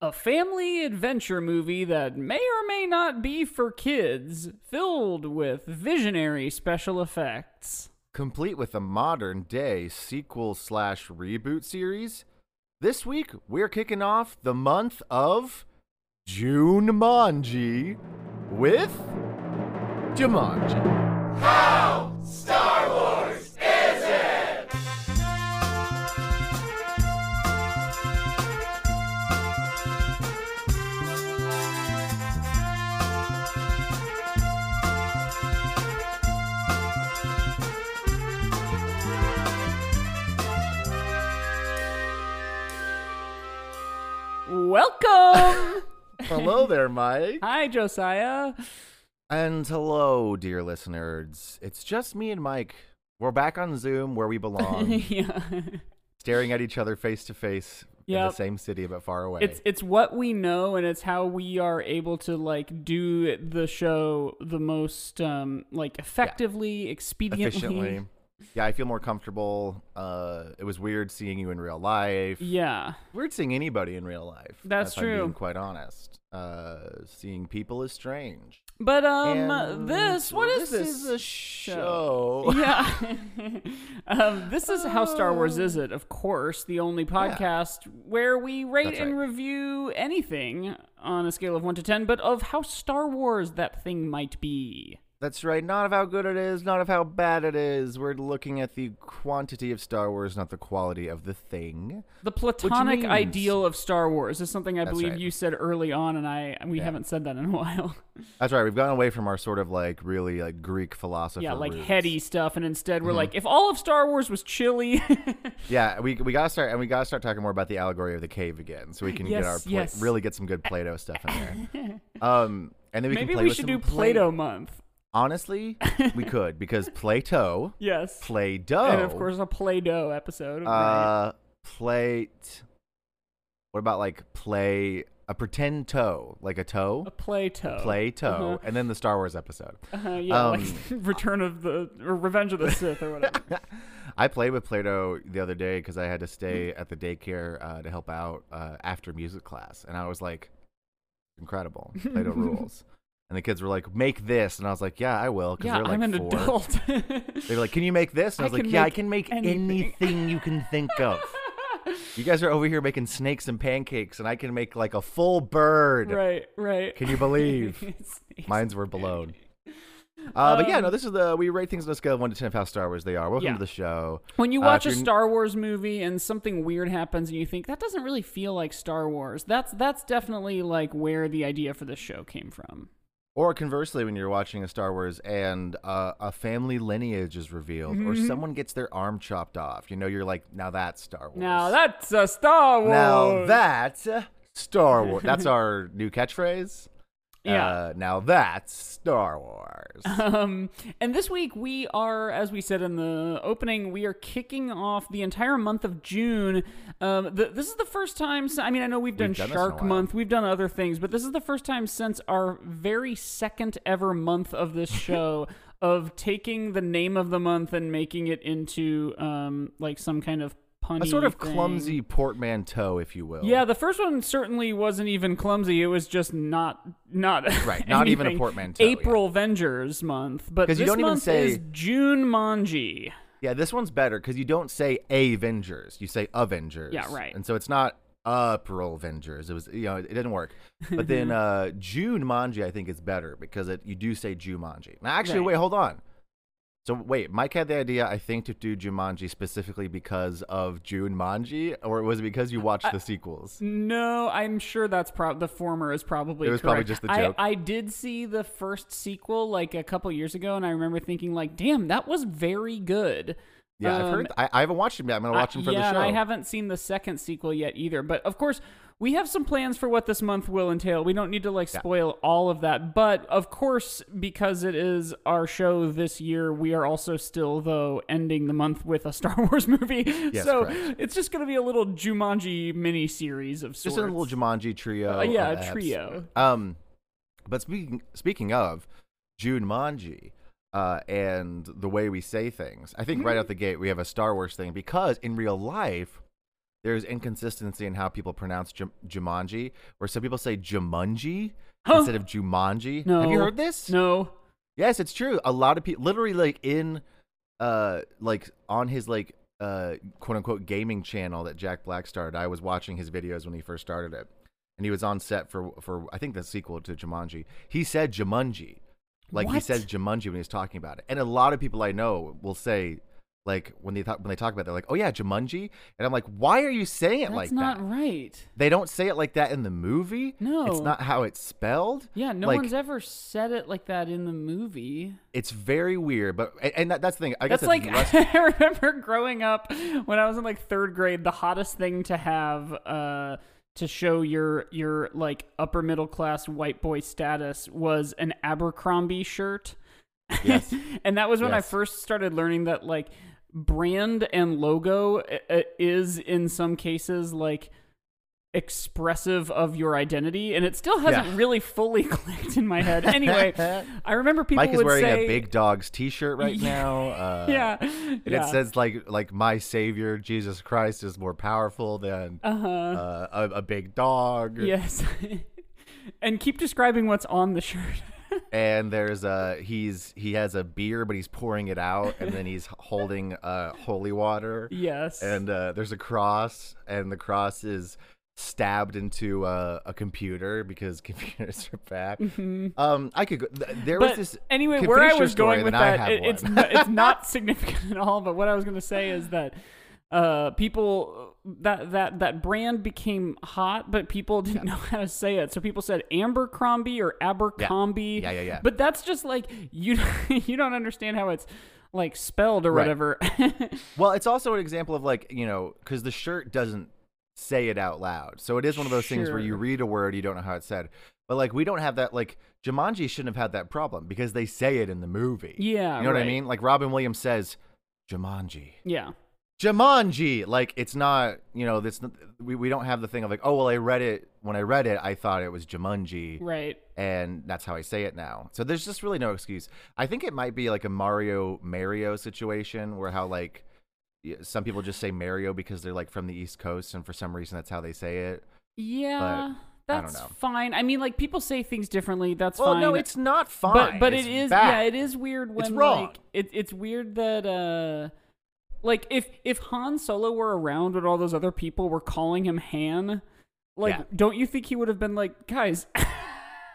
A family adventure movie that may or may not be for kids, filled with visionary special effects. Complete with a modern-day sequel/reboot series, this week we're kicking off the month of Jumanji with Jumanji. How Star Wars is it? Welcome! Hello there, Mike. Hi, Josiah. And hello, dear listeners. It's just me and Mike. We're back on Zoom where we belong. Yeah. Staring at each other face to face in the same city but far away. It's what we know, and it's how we are able to like do the show the most like effectively, expediently. Efficiently. Yeah, I feel more comfortable. It was weird seeing you in real life. Yeah. Weird seeing anybody in real life. That's true. If I'm being quite honest. Seeing people is strange. But what is this? This is a show. Yeah. This is How Star Wars Is It, of course, the only podcast where we rate and review anything on a scale of 1 to 10, but of how Star Wars that thing might be. That's right. Not of how good it is, not of how bad it is. We're looking at the quantity of Star Wars, not the quality of the thing. The platonic ideal of Star Wars is something I believe you said early on, and we haven't said that in a while. That's right. We've gone away from our sort of like really like Greek philosophy. Yeah, like roots. Heady stuff, and instead we're like, if all of Star Wars was chili. Yeah, we gotta start talking more about the allegory of the cave again, so we can really get some good Plato stuff in there. And then we should do Plato month. Honestly, we could, because Plato. Yes. Play-Doh. And, of course, a Play-Doh episode. Right? Plate. What about, like, play... A pretend toe. Like a toe? A Play-Toe. Play-Toe. Uh-huh. And then the Star Wars episode. Like Revenge of the Sith or whatever. I played with Play-Doh the other day because I had to stay at the daycare to help out after music class. And I was like, incredible. Play-Doh rules. And the kids were like, make this. And I was like, yeah, I will. Yeah, like I'm an adult. They were like, can you make this? And I was like, yeah, I can make anything you can think of. You guys are over here making snakes and pancakes, and I can make like a full bird. Right. Can you believe? Mines were blown. We rate things on a scale of 1 to 10 of how Star Wars they are. Welcome to the show. When you watch a Star Wars movie and something weird happens and you think, that doesn't really feel like Star Wars, that's definitely like where the idea for this show came from. Or conversely, when you're watching a Star Wars and a family lineage is revealed, or someone gets their arm chopped off, you're like, now that's Star Wars. Now that's a Star Wars. Now that's Star Wars. That's our new catchphrase. Yeah. Now that's Star Wars. And this week we are, as we said in the opening, we are kicking off the entire month of June. This is the first time. I know we've done Shark Month. We've done other things, but this is the first time since our very second ever month of this show of taking the name of the month and making it into like some kind of a sort of clumsy portmanteau, if you will. Yeah, the first one certainly wasn't even clumsy. It was just not right. Not even a portmanteau. April Vengers month, but this month is Jumanji. Yeah, this one's better because you don't say Avengers, you say Avengers. Yeah, right. And so it's not April Vengers. It was it didn't work. But then Jumanji I think is better because you do say Jumanji. Now, actually, wait, hold on. So wait, Mike had the idea, I think, to do Jumanji specifically because of Jumanji, or was it because you watched the sequels? No, I'm sure that's the former is probably correct. It was probably just the joke. I did see the first sequel like a couple years ago, and I remember thinking like, damn, that was very good. Yeah, I've heard. I haven't watched him yet. I'm going to watch him for the show. Yeah, I haven't seen the second sequel yet either. But of course, we have some plans for what this month will entail. We don't need to spoil all of that. But of course, because it is our show this year, we are also still, though, ending the month with a Star Wars movie. Yes, so it's just going to be a little Jumanji mini-series of sorts. Just a little Jumanji trio. A trio. But speaking of Jumanji and the way we say things, I think right out the gate we have a Star Wars thing because in real life, there's inconsistency in how people pronounce Jumanji, where some people say Jumanji instead of Jumanji. No. Have you heard this? No. Yes, it's true. A lot of people, literally, like in, like on his like quote unquote gaming channel that Jack Black started. I was watching his videos when he first started it, and he was on set for I think the sequel to Jumanji. He said Jumanji, like what? He says Jumanji when he's talking about it, and a lot of people I know will say. Like when they talk about it, they're like, "Oh yeah, Jumanji," and I'm like, "Why are you saying it like that?" That's not right. They don't say it like that in the movie. No, it's not how it's spelled. Yeah, no one's ever said it like that in the movie. It's very weird, but and that's the thing. I guess that's like I remember growing up when I was in like third grade. The hottest thing to have to show your like upper middle class white boy status was an Abercrombie shirt. Yes, and that was when I first started learning that like. Brand and logo is in some cases like expressive of your identity, and it still hasn't really fully clicked in my head. Anyway, I remember people Mike is would wearing say, a Big Dogs T-shirt right now. And it says like my Savior Jesus Christ is more powerful than a big dog. Yes, and keep describing what's on the shirt. And there's he has a beer, but he's pouring it out, and then he's holding holy water. Yes. And there's a cross, and the cross is stabbed into a computer because computers are back. Mm-hmm. I could go. Anyway, where I was going with that, it's not significant at all. But what I was going to say is that people that brand became hot, but people didn't know how to say it, so people said Abercrombie or Abercrombie. Yeah. But that's just like you don't understand how it's like spelled or whatever. Well, it's also an example of like because the shirt doesn't say it out loud, so it is one of those things where you read a word you don't know how it's said. But like we don't have that. Like Jumanji shouldn't have had that problem because they say it in the movie. Yeah, you know what I mean? Like Robin Williams says Jumanji. Yeah. Jumanji, like it's not, this. We don't have the thing of like, oh well, when I read it, I thought it was Jumanji, right? And that's how I say it now. So there's just really no excuse. I think it might be like a Mario situation where how like some people just say Mario because they're like from the East Coast and for some reason that's how they say it. Yeah. But that's fine. I mean, like people say things differently. That's fine. Well, no, it's not fine. But it is. Bad. Yeah, it is weird when it's wrong. Like it's weird that. Like, if Han Solo were around when all those other people were calling him Han, like, don't you think he would have been like, guys,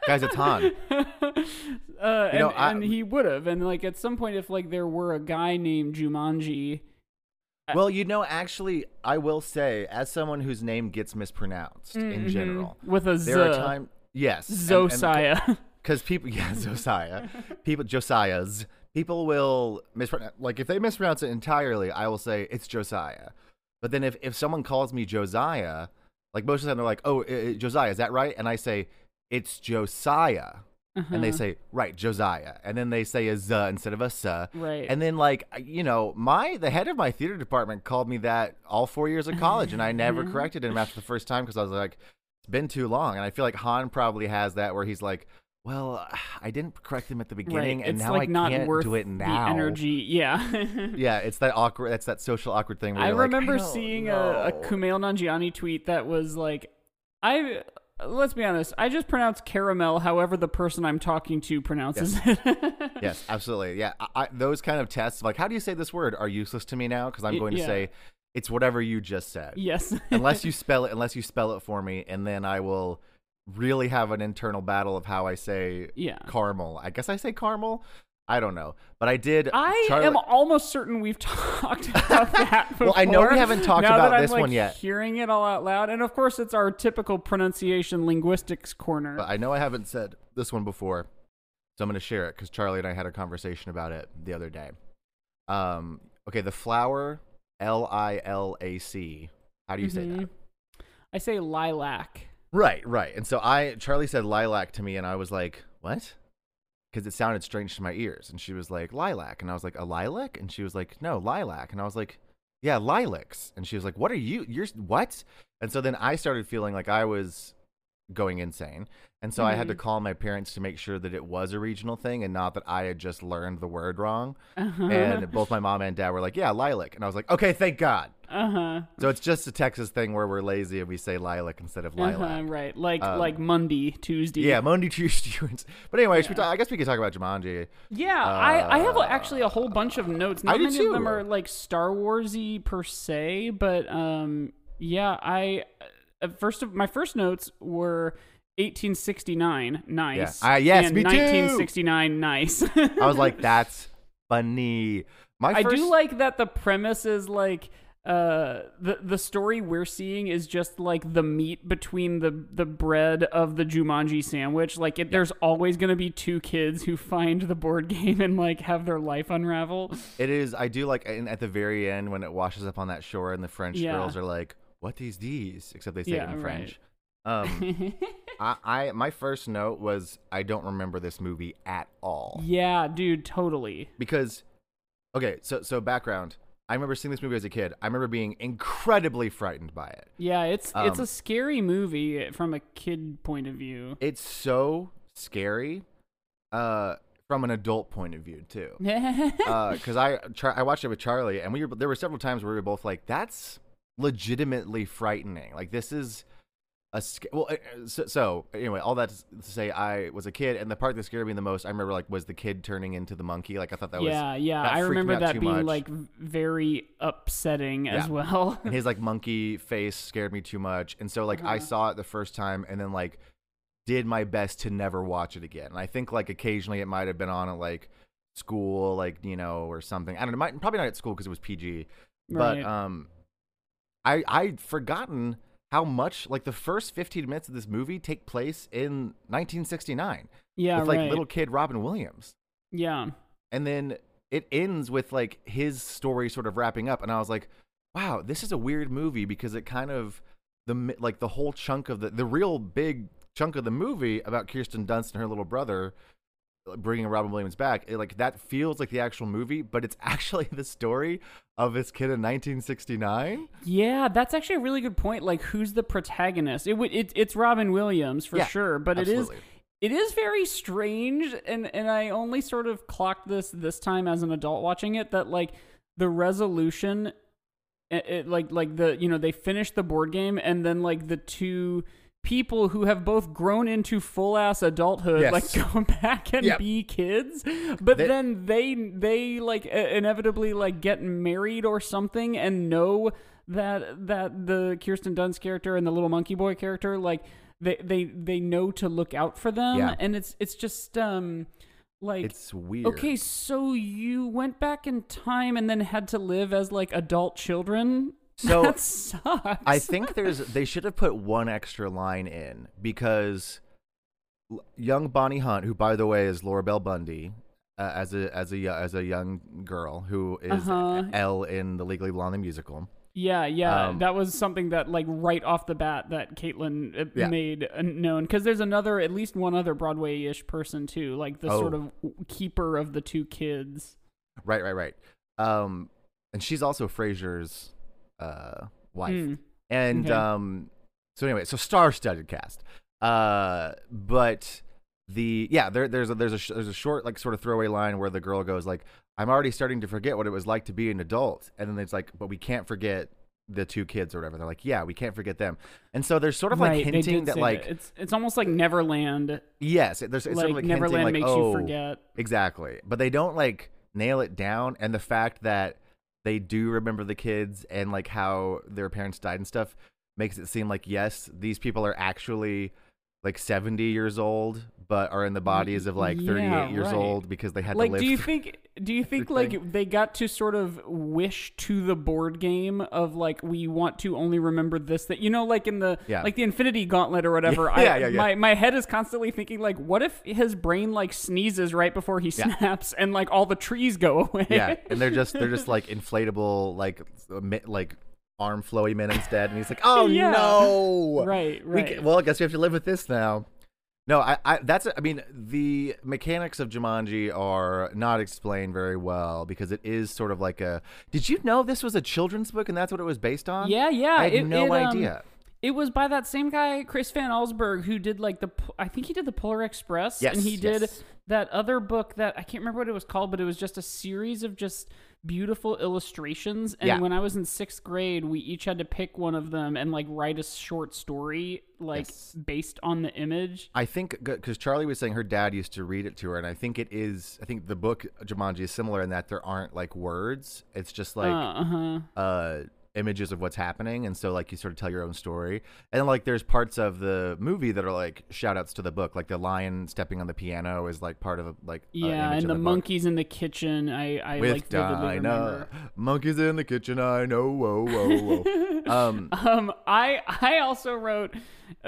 it's Han. And he would have. And, like, at some point, if, like, there were a guy named Jumanji. Well, actually, I will say, as someone whose name gets mispronounced in general. With a Z. There are times. Yes. Josiah. Because people. Yeah, Josiah. People. Josiah's. People will mispronounce, like if they mispronounce it entirely, I will say it's Josiah. But then if someone calls me Josiah, like most of the time they're like, oh, Josiah, is that right? And I say, it's Josiah. Uh-huh. And they say, right, Josiah. And then they say a Z instead of a S. Right. And then like, the head of my theater department called me that all 4 years of college. And I never corrected him after the first time because I was like, it's been too long. And I feel like Han probably has that where he's like, well, I didn't correct him at the beginning, and now like I can't do it now. The energy, it's that awkward. That's that social awkward thing. Where I remember seeing a Kumail Nanjiani tweet that was like, let's be honest, I just pronounce caramel however the person I'm talking to pronounces it. Yes, absolutely. Yeah, I, those kind of tests, like how do you say this word, are useless to me now because I'm going to say it's whatever you just said. Yes, unless you spell it for me, and then I will. Really have an internal battle of how I say caramel. I guess I say caramel. I don't know. But I did. I am almost certain we've talked about that before. Well, I know we haven't talked about this one yet. Hearing it all out loud. And of course, it's our typical pronunciation linguistics corner. But I know I haven't said this one before. So I'm going to share it because Charlie and I had a conversation about it the other day. Okay, the flower, Lilac. How do you say that? I say lilac. Right. And so Charlie said lilac to me, and I was like, what? Because it sounded strange to my ears. And she was like, lilac. And I was like, a lilac? And she was like, no, lilac. And I was like, yeah, lilacs. And she was like, what are you? You're what? And so then I started feeling like I was going insane. And so I had to call my parents to make sure that it was a regional thing and not that I had just learned the word wrong. And both my mom and dad were like, yeah, lilac. And I was like, okay, thank God. So it's just a Texas thing where we're lazy and we say lilac instead of lilac. Right. Like Monday, Tuesday. Yeah, Monday, Tuesday. But anyway, I guess we could talk about Jumanji. Yeah, I have actually a whole bunch of notes. Not many of them are like Star Wars-y per se, but yeah, my first notes were 1869, nice. Yeah. Yes, and me 1969, too. 1969, nice. I was like, that's funny. I do like that the premise is like, the story we're seeing is just like the meat between the bread of the Jumanji sandwich. Like there's always going to be two kids who find the board game and like have their life unravel. It is. I do like, and at the very end when it washes up on that shore and the French girls are like, what is these? Except they say it in French. Right. My first note was, I don't remember this movie at all. Yeah, dude, totally. Because, okay, so background. I remember seeing this movie as a kid. I remember being incredibly frightened by it. Yeah, it's a scary movie from a kid point of view. It's so scary from an adult point of view, too. Because I watched it with Charlie, and there were several times where we were both like, that's legitimately frightening. Like, this is anyway, all that to say, I was a kid, and the part that scared me the most, I remember, like, was the kid turning into the monkey. Like, I thought that I remember that being much. Like very upsetting as well. And his like monkey face scared me too much, and so like I saw it the first time, and then like did my best to never watch it again. And I think like occasionally it might have been on at like school, like or something. I don't know, probably not at school because it was PG, right. But I'd forgotten how much, like, the first 15 minutes of this movie take place in 1969. Yeah, with, like, little kid Robin Williams. Yeah. And then it ends with, like, his story sort of wrapping up. And I was like, wow, this is a weird movie because it kind of, the whole chunk of the real big chunk of the movie about Kirsten Dunst and her little brother bringing Robin Williams back, that feels like the actual movie, but it's actually the story of this kid in 1969. Yeah, that's actually a really good point. Like, who's the protagonist? It's Robin Williams for sure, but absolutely. It is very strange, and I only sort of clocked this time as an adult watching it, that like the resolution, they finished the board game, and then like the two people who have both grown into full ass adulthood, like go back and be kids, but then they like inevitably like get married or something, and know that the Kirsten Dunst character and the little monkey boy character, like they know to look out for them, and it's just like, it's weird. Okay, so you went back in time and then had to live as like adult children. So that sucks. I think they should have put one extra line in, because young Bonnie Hunt, who by the way is Laura Bell Bundy, as a young girl who is Elle in the Legally Blonde the musical. Yeah, that was something that like right off the bat that Caitlin made known, because there's at least one other Broadway-ish person too, like the sort of keeper of the two kids. Right. And she's also Frasier's wife. And so anyway, so star-studded cast, but there's a short like sort of throwaway line where the girl goes like, I'm already starting to forget what it was like to be an adult, and then it's like, but we can't forget the two kids or whatever. They're like, yeah, we can't forget them. And so there's sort of like hinting that like it's almost like Neverland. Yes, it's sort of like Neverland hinting, makes you forget. Exactly, but they don't like nail it down, and the fact that they do remember the kids and like how their parents died and stuff makes it seem like, yes, these people are actually like 70 years old, but are in the bodies of like 38 years old because they had like, to live. Do you think like they got to sort of wish to the board game of like, we want to only remember this, that, like in the, like the Infinity Gauntlet or whatever, my head is constantly thinking like, what if his brain like sneezes right before he snaps and like all the trees go away? Yeah. And they're just like inflatable, like arm flowy men instead. And he's like, oh no. Right. Well, I guess we have to live with this now. No, the mechanics of Jumanji are not explained very well, because it is sort of like did you know this was a children's book and that's what it was based on? Yeah. I had no idea. It was by that same guy, Chris Van Allsburg, who did like the, I think he did the Polar Express. Yes, and he did that other book that I can't remember what it was called, but it was just a series of just beautiful illustrations. And when I was in sixth grade, we each had to pick one of them and like write a short story, like based on the image. I think because Charlie was saying her dad used to read it to her. And I think it is, I think the book Jumanji is similar in that there aren't like words. It's just like, images of what's happening, and so like you sort of tell your own story. And like there's parts of the movie that are like shout outs to the book, like the lion stepping on the piano is like part of a, like and the monkeys in the kitchen. I with like Dinah, monkeys in the kitchen. I know. Whoa, whoa, whoa. I also wrote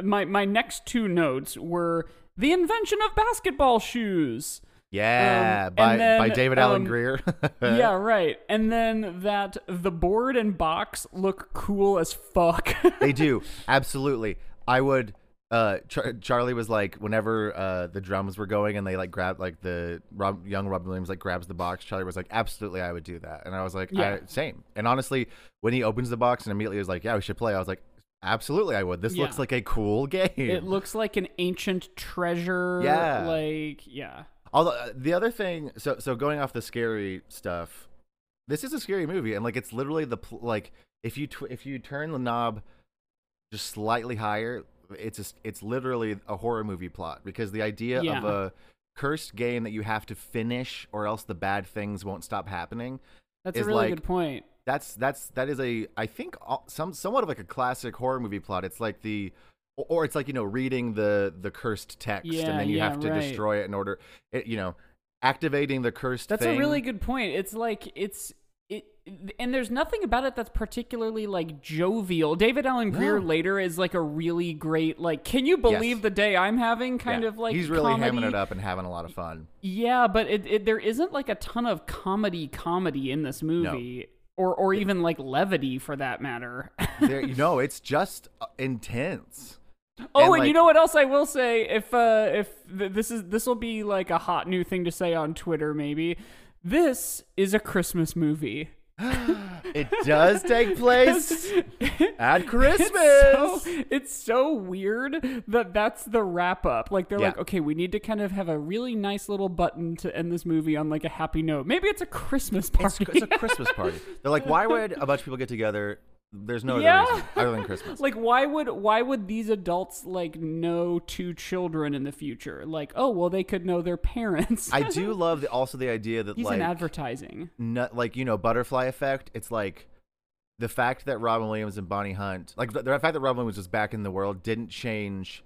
my next two notes were the invention of basketball shoes. Yeah, by David Allan Greer. Yeah, right. And then that the board and box look cool as fuck. They do. Absolutely. I would... Charlie was like, whenever the drums were going and they like grabbed like the young Robin Williams like grabs the box, Charlie was like, absolutely, I would do that. And I was like, yeah. Same. And honestly, when he opens the box and immediately is like, yeah, we should play. I was like, absolutely, I would. This looks like a cool game. It looks like an ancient treasure. Yeah. Like, yeah. Although the other thing, so going off the scary stuff, this is a scary movie, and like it's literally if you turn the knob just slightly higher, it's literally a horror movie plot, because the idea of a cursed game that you have to finish or else the bad things won't stop happening. That's a really good point. That is I think somewhat of like a classic horror movie plot. It's like the. Or it's like, reading the cursed text and then you have to destroy it in order, activating the cursed thing. That's a really good point. It's like, and there's nothing about it that's particularly like jovial. David Allan Greer later is like a really great, like, can you believe the day I'm having kind of like he's really comedy. Hamming it up and having a lot of fun. Yeah, but there isn't like a ton of comedy in this movie. No. Or even like levity for that matter. It's just intense. Oh, and like, you know what else I will say? If this will be like a hot new thing to say on Twitter, maybe this is a Christmas movie. It does take place at Christmas. It's so weird that's the wrap up. Like they're like, okay, we need to kind of have a really nice little button to end this movie on like a happy note. Maybe it's a Christmas party. It's a Christmas party. They're like, why would a bunch of people get together? There's no other reason other than Christmas. Like why would these adults like know two children in the future? Like, oh well, they could know their parents. I do love the idea that he's like in advertising, butterfly effect. It's like the fact that Robin Williams and Bonnie Hunt, like the fact that Robin Williams was back in the world, didn't change.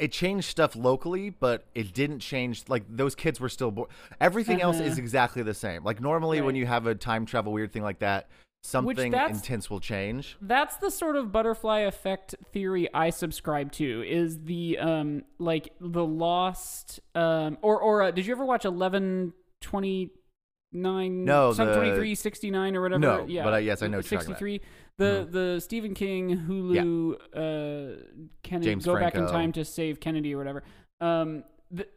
It changed stuff locally, but it didn't change. Like those kids were still born. Everything else is exactly the same. Like normally when you have a time travel weird thing like that. Something intense will change. That's the sort of butterfly effect theory I subscribe to. Is the like the Lost or did you ever watch 11/29? No, 23/69 or whatever. No, yeah, but yes, I know. 63. The Stephen King Hulu Kennedy James go Franco. Back in time to save Kennedy or whatever.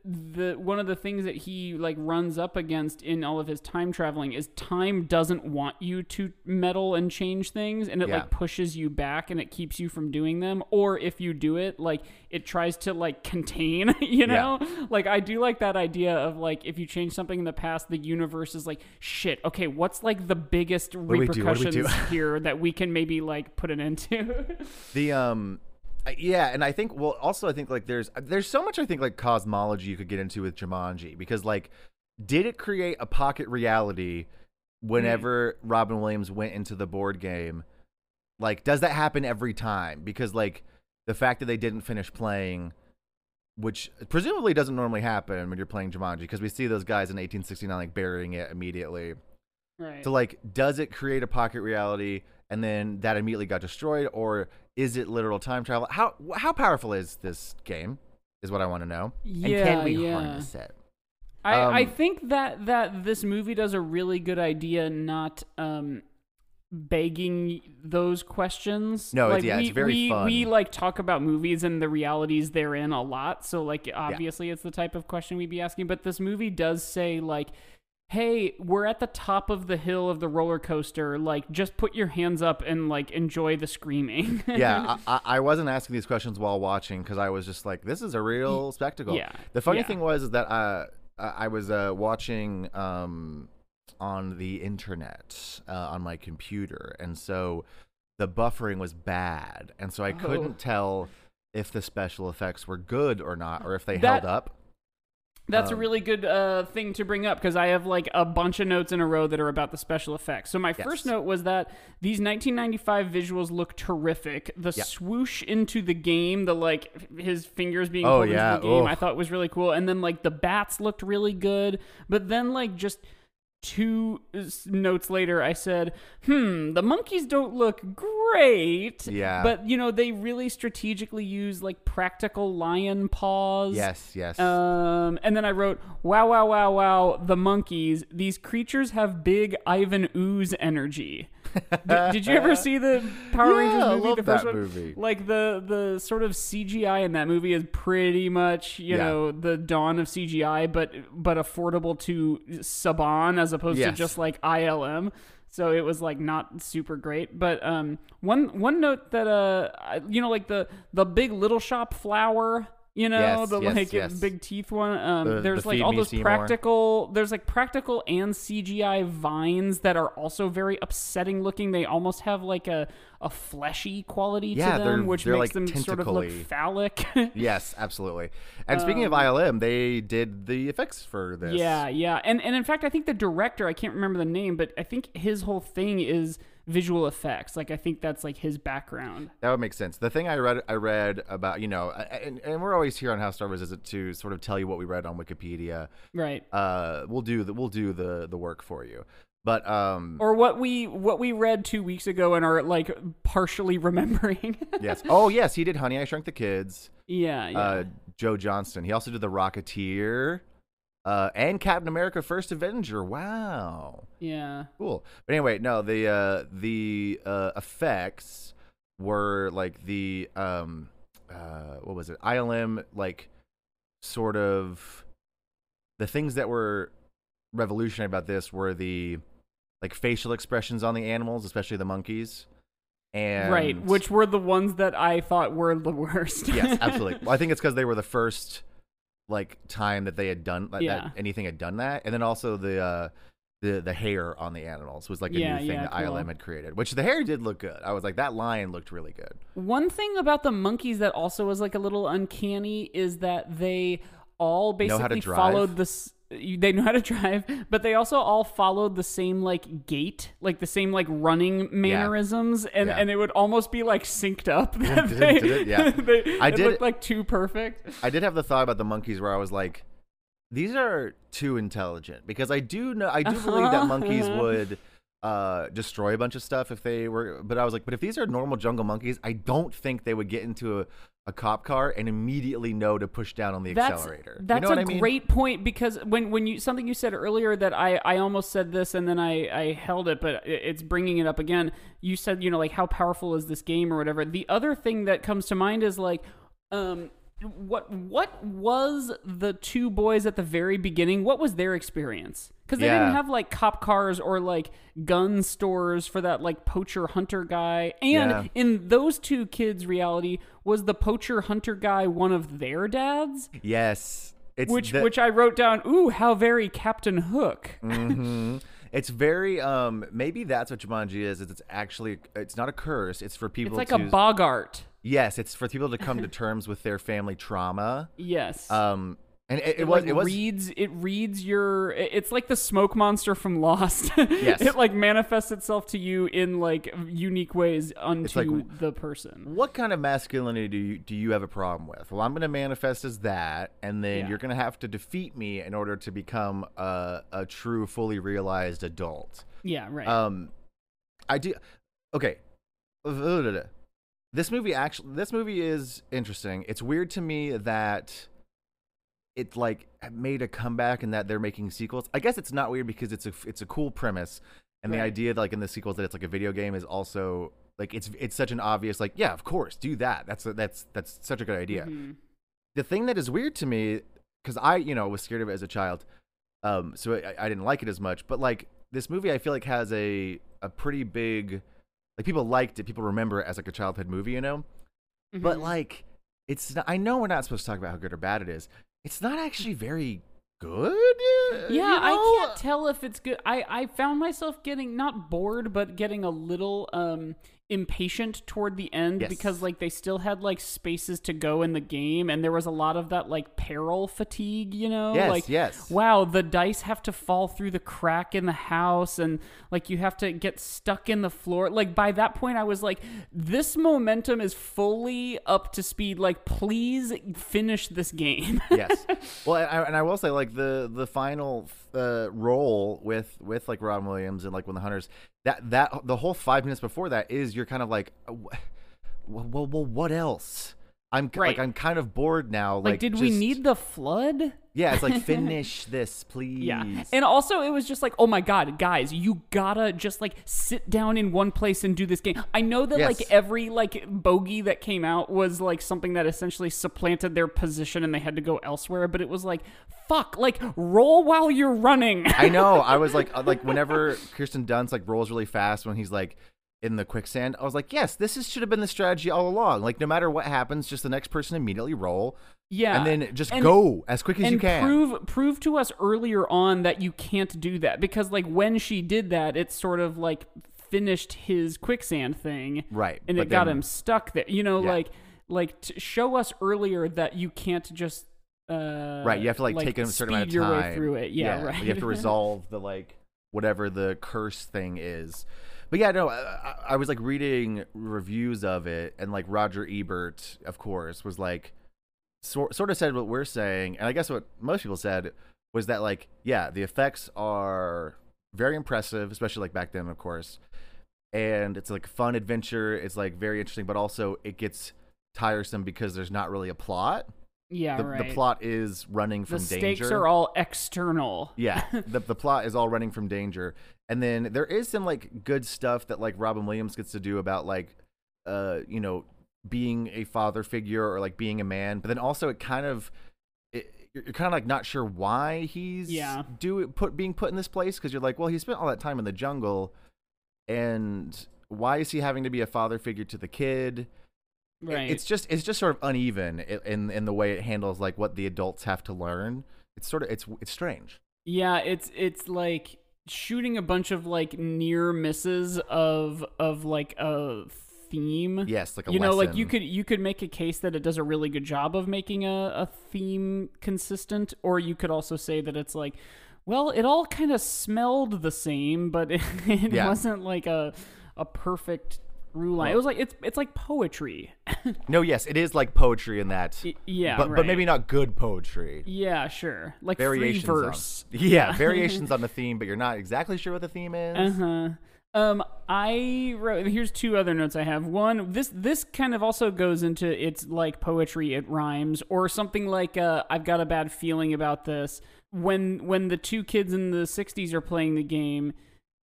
The one of the things that he like runs up against in all of his time traveling is time doesn't want you to meddle and change things, and it like pushes you back and it keeps you from doing them, or if you do it, like it tries to like contain, like I do like that idea of like if you change something in the past, the universe is like, shit, okay, what's like the biggest repercussions here that we can maybe like put an end to? Yeah, and I think I think like there's so much I think like cosmology you could get into with Jumanji, because like did it create a pocket reality whenever Robin Williams went into the board game? Like does that happen every time? Because like the fact that they didn't finish playing, which presumably doesn't normally happen when you're playing Jumanji, because we see those guys in 1869 like burying it immediately. Right. So like does it create a pocket reality and then that immediately got destroyed, or is it literal time travel? How powerful is this game is what I want to know. Yeah, and can we harness it? I think that this movie does a really good idea not begging those questions. No, like, it's very fun. We like talk about movies and the realities therein a lot. So like obviously it's the type of question we'd be asking. But this movie does say like, hey, we're at the top of the hill of the roller coaster. Like, just put your hands up and, like, enjoy the screaming. Yeah, I wasn't asking these questions while watching because I was just like, this is a real spectacle. Yeah. The funny thing was that I was watching on the internet on my computer. And so the buffering was bad. And so I couldn't tell if the special effects were good or not, or if they held up. That's a really good thing to bring up because I have like a bunch of notes in a row that are about the special effects. So my first note was that these 1995 visuals look terrific. The swoosh into the game, the like his fingers being pulled into the game, I thought was really cool. And then like the bats looked really good. But then like just two notes later, I said, the monkeys don't look great. Yeah. But, you know, they really strategically use, like, practical lion paws. Yes. And then I wrote, wow, the monkeys. These creatures have big Ivan Ooze energy. Did you ever see the Power Rangers movie? I love the first that movie. Like the sort of CGI in that movie is pretty much you know the dawn of CGI, but affordable to Saban as opposed to just like ILM. So it was like not super great. But one note that you know, like the big Little Shop flower. You know, big teeth one. There's like all those practical, there's like practical and CGI vines that are also very upsetting looking. They almost have like a fleshy quality to them, which makes them sort of look phallic. Yes, absolutely. And speaking of ILM, they did the effects for this. Yeah. And in fact, I think the director, I can't remember the name, but I think his whole thing is visual effects. Like, I think that's like his background. That would make sense. The thing I read about, you know, and we're always here on How Star Wars Is It to sort of tell you what we read on Wikipedia. Right. We'll do the work for you. But or what we read 2 weeks ago and are like partially remembering. Yes. Oh yes, he did Honey, I Shrunk the Kids. Yeah. Joe Johnston. He also did The Rocketeer. And Captain America: First Avenger. Wow. Yeah. Cool. But anyway, no, the effects were like the what was it? ILM, like sort of the things that were revolutionary about this were the like facial expressions on the animals, especially the monkeys. And right, which were the ones that I thought were the worst. Yes, absolutely. Well, I think it's because they were the first like time that they had done that anything had done that, and then also the hair on the animals was like a new thing that ILM had created, which the hair did look good. I was like, that lion looked really good. One thing about the monkeys that also was like a little uncanny is that they all basically followed this. They know how to drive, but they also all followed the same like gait, like the same like running mannerisms, and it would almost be like synced up. It looked like too perfect. I did have the thought about the monkeys where I was like, these are too intelligent, because I do believe that monkeys would destroy a bunch of stuff if they were. But I was like, but if these are normal jungle monkeys, I don't think they would get into a cop car and immediately know to push down on the accelerator. That's a great point, because when you something you said earlier that I almost said this and then I held it, but it's bringing it up again. You said, you know, like how powerful is this game or whatever. The other thing that comes to mind is like, what was the two boys at the very beginning? What was their experience? Because they didn't have like cop cars or like gun stores for that like poacher hunter guy. And in those two kids' reality, was the poacher hunter guy one of their dads? Yes. It's which I wrote down, ooh, how very Captain Hook. Mm-hmm. It's very, maybe that's what Jumanji is it's actually, it's not a curse. It's for people to. It's like a Bogart. Yes. It's for people to come to terms with their family trauma. Yes. And it's like the smoke monster from Lost. Yes. It like manifests itself to you in like unique ways unto like, the person. What kind of masculinity do you have a problem with? Well, I'm going to manifest as that, and then you're going to have to defeat me in order to become a true, fully realized adult. Yeah, right. I do. Okay. This movie is interesting. It's weird to me that it's like made a comeback and that they're making sequels. I guess it's not weird because it's a cool premise. And the idea that like in the sequels that it's like a video game is also like, it's such an obvious, like, yeah, of course, do that. That's such a good idea. Mm-hmm. The thing that is weird to me, cause I was scared of it as a child, So I didn't like it as much. But like this movie, I feel like has a pretty big, like people liked it. People remember it as like a childhood movie, you know. Mm-hmm. But like it's not, I know we're not supposed to talk about how good or bad it is. It's not actually very good. Yeah, you know? I can't tell if it's good. I found myself getting not bored, but getting a little impatient toward the end, yes, because like they still had like spaces to go in the game, and there was a lot of that like peril fatigue, you know? Yes, like, yes. Wow, the dice have to fall through the crack in the house, and like you have to get stuck in the floor. Like by that point I was like, this momentum is fully up to speed, like please finish this game. Yes. Well, and I will say like the final role with like Robin Williams and like when the hunters, that the whole 5 minutes before that is you're kind of like, well what else? I'm right. Like I'm kind of bored now. Like did we need the flood? Yeah, it's like finish this, please. Yeah, and also it was just like, oh my god, guys, you gotta just like sit down in one place and do this game. I know that, yes, like every like bogey that came out was like something that essentially supplanted their position and they had to go elsewhere. But it was like, fuck, like roll while you're running. I know. I was like whenever Kirsten Dunst like rolls really fast when he's like in the quicksand, I was like, yes, should have been the strategy all along. Like no matter what happens, just the next person immediately roll. Yeah. And then go as quick as you can. Prove to us earlier on that you can't do that, because like when she did that, it sort of like finished his quicksand thing. Right. And it got him stuck there. You know, yeah, like to show us earlier that you can't just right, you have to like take a certain amount of time, your way through it. Yeah, right. You have to resolve the like whatever the curse thing is. But yeah, no, I was like reading reviews of it, and like Roger Ebert, of course, was like sort of said what we're saying, and I guess what most people said was that like, yeah, the effects are very impressive, especially like back then, of course, and it's like fun adventure, it's like very interesting, but also it gets tiresome because there's not really a plot. Yeah, right. The plot is running from danger. The stakes are all external. Yeah, the plot is all running from danger. And then there is some like good stuff that like Robin Williams gets to do about like, you know, being a father figure or like being a man. But then also it kind of, you're kind of like not sure why he's being put in this place, because you're like, well, he spent all that time in the jungle, and why is he having to be a father figure to the kid? Right. It's just sort of uneven in the way it handles like what the adults have to learn. It's strange. Yeah, it's like shooting a bunch of like near misses of like a theme. Yes, like a lesson. You know, like you could make a case that it does a really good job of making a theme consistent, or you could also say that it's like, well, it all kind of smelled the same, but it wasn't like a perfect through line. It was like it's like poetry. No, yes, it is like poetry in that. Yeah, but, right, but maybe not good poetry. Yeah, sure. Like variations free verse. Variations on the theme, but you're not exactly sure what the theme is. Uh-huh. I wrote, here's two other notes I have. One, this kind of also goes into it's like poetry, it rhymes, or something like I've got a bad feeling about this. When the two kids in the 60s are playing the game,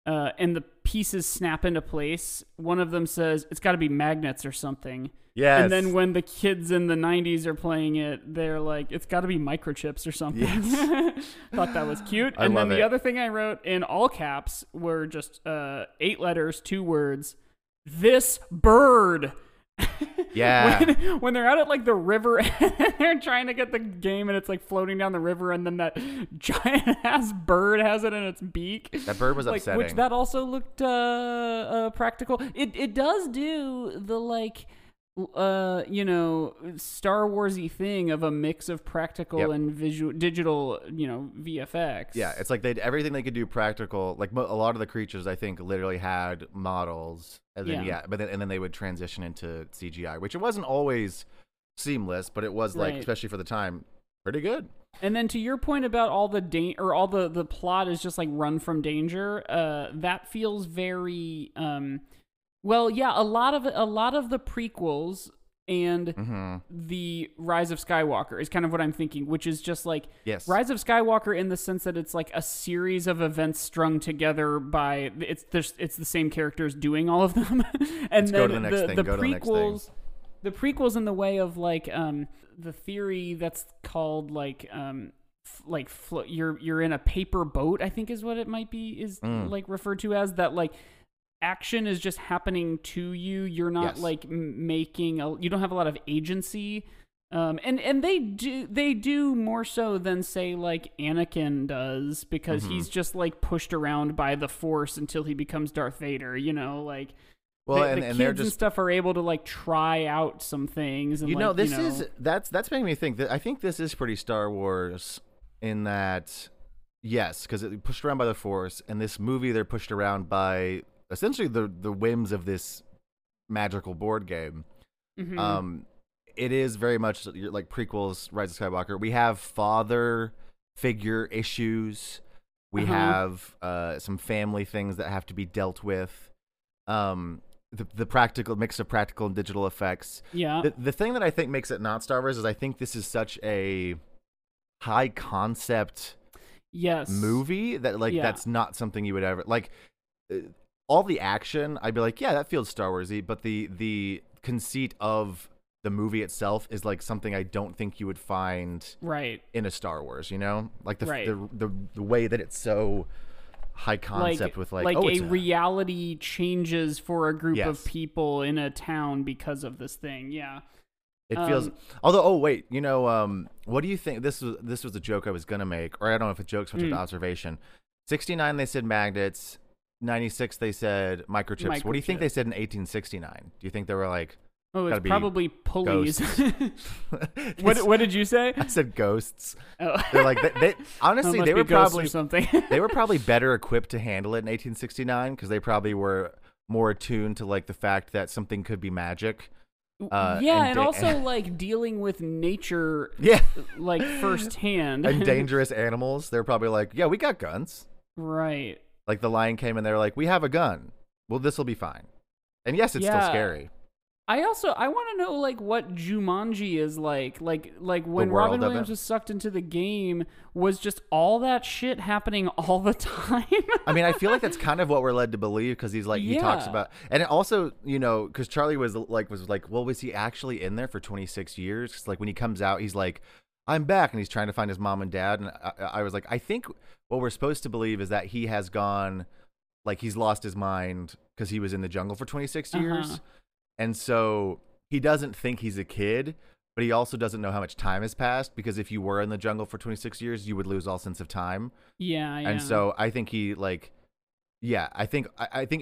and the pieces snap into place, one of them says, it's got to be magnets or something. Yes. And then when the kids in the 90s are playing it, they're like, it's got to be microchips or something. Yes. Thought that was cute. I and love then the it. Other thing I wrote in all caps were just 8 letters, 2 words. This bird. Yeah. When they're out at like the river, they're trying to get the game, and it's like floating down the river, and then that giant ass bird has it in its beak. That bird was like, upsetting. Which that also looked practical. It does do the like you know, Star Wars-y thing of a mix of practical and visual, digital, you know, VFX. Yeah, it's like everything they could do practical. Like a lot of the creatures, I think, literally had models, and then but then they would transition into CGI, which it wasn't always seamless, but it was like, especially for the time, pretty good. And then to your point about all the the plot is just like run from danger. That feels very. Well, yeah, a lot of the prequels and the Rise of Skywalker is kind of what I'm thinking, which is just like Rise of Skywalker in the sense that it's like a series of events strung together by it's the same characters doing all of them, and then the prequels in the way of like the theory that's called like you're in a paper boat, I think is what it might be, is like referred to as that, like action is just happening to you. You're not you don't have a lot of agency. And they do more so than say like Anakin does, because he's just like pushed around by the Force until he becomes Darth Vader, you know, like, well, the kids they're just, and stuff are able to like try out some things. And, that's making me think that I think this is pretty Star Wars in that, yes, because it pushed around by the Force, and this movie they're pushed around by essentially the whims of this magical board game. Mm-hmm. It is very much like prequels, Rise of Skywalker. We have father figure issues. We have some family things that have to be dealt with. The practical mix of practical and digital effects. Yeah. The thing that I think makes it not Star Wars is I think this is such a high concept movie that that's not something you would ever like. All the action, I'd be like, yeah, that feels Star Wars-y, but the conceit of the movie itself is like something I don't think you would find in a Star Wars, you know, like the way that it's so high concept, like, with like a reality changes for a group of people in a town because of this thing. Yeah. It feels, although, what do you think? This was a joke I was going to make, or I don't know if a joke's much of an observation. 69, they said magnets. 96, they said microchips. What do you think they said in 1869? Do you think they were like, oh, it's probably pulleys. What did you say? I said ghosts. Oh. They're like they honestly they were probably something. They were probably better equipped to handle it in 1869 because they probably were more attuned to like the fact that something could be magic. And also like dealing with nature like firsthand. And dangerous animals. They're probably like, yeah, we got guns. Right. Like the lion came and they were like, we have a gun. Well, this will be fine. And yes, it's still scary. I want to know like what Jumanji is like when Robin Williams was sucked into the game, was just all that shit happening all the time. I mean, I feel like that's kind of what we're led to believe, because he's like he talks about, and it also, you know, because Charlie was like, well, was he actually in there for 26 years? Because like when he comes out, he's like, I'm back, and he's trying to find his mom and dad. And I was like, I think what we're supposed to believe is that he has gone, like he's lost his mind because he was in the jungle for 26 years. And so he doesn't think he's a kid, but he also doesn't know how much time has passed, because if you were in the jungle for 26 years, you would lose all sense of time. Yeah. And so I think he like, I think,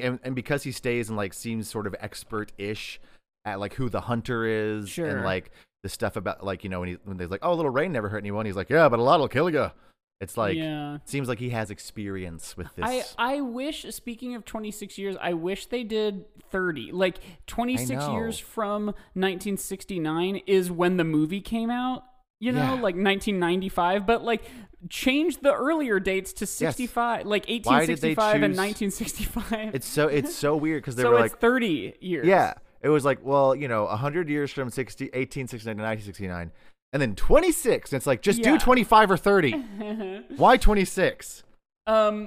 and because he stays and like seems sort of expert-ish at like who the hunter is and like the stuff about like, you know, when they're like, oh, little Rey never hurt anyone. He's like, yeah, but a lot will kill you. It's like, it seems like he has experience with this. I wish, speaking of 26 years, I wish they did 30. Like, 26 years from 1969 is when the movie came out, you know, like 1995. But, like, change the earlier dates to 65, like 1865 and 1965. It's so weird because they were like... So it's 30 years. Yeah. It was like, well, you know, 100 years from 1869 to 1969. And then 26. It's like, just do 25 or 30. Why 26? Let's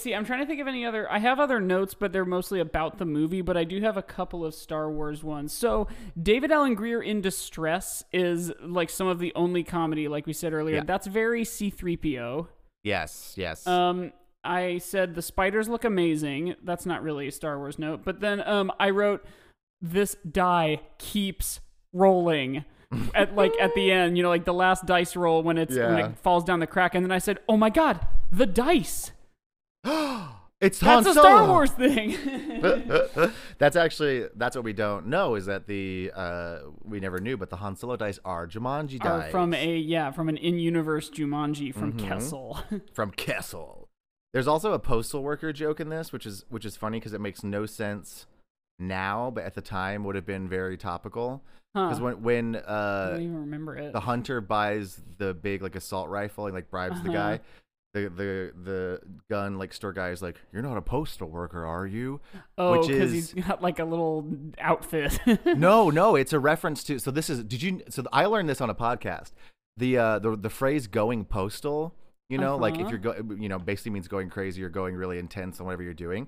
see. I'm trying to think of any other. I have other notes, but they're mostly about the movie. But I do have a couple of Star Wars ones. So David Allan Greer in distress is like some of the only comedy, like we said earlier. Yeah. That's very C-3PO. Yes. I said the spiders look amazing. That's not really a Star Wars note. But then I wrote, this die keeps rolling. at the end, you know, like the last dice roll when it falls down the crack, and then I said, "Oh my God, the dice!" It's Han Solo. That's a Star Wars thing. that's what we don't know, is that we never knew, but the Han Solo dice are Jumanji dice from an in-universe Jumanji from Kessel. From Kessel. There's also a postal worker joke in this, which is funny because it makes no sense now, but at the time would have been very topical. Because when I don't even remember it. The hunter buys the big like assault rifle and like bribes the guy, the gun like store guy is like, "You're not a postal worker, are you?" Oh, because he's got like a little outfit. no, it's a reference to. So this is. Did you? So I learned this on a podcast. The phrase "going postal," you know, like if you're basically means going crazy or going really intense on whatever you're doing.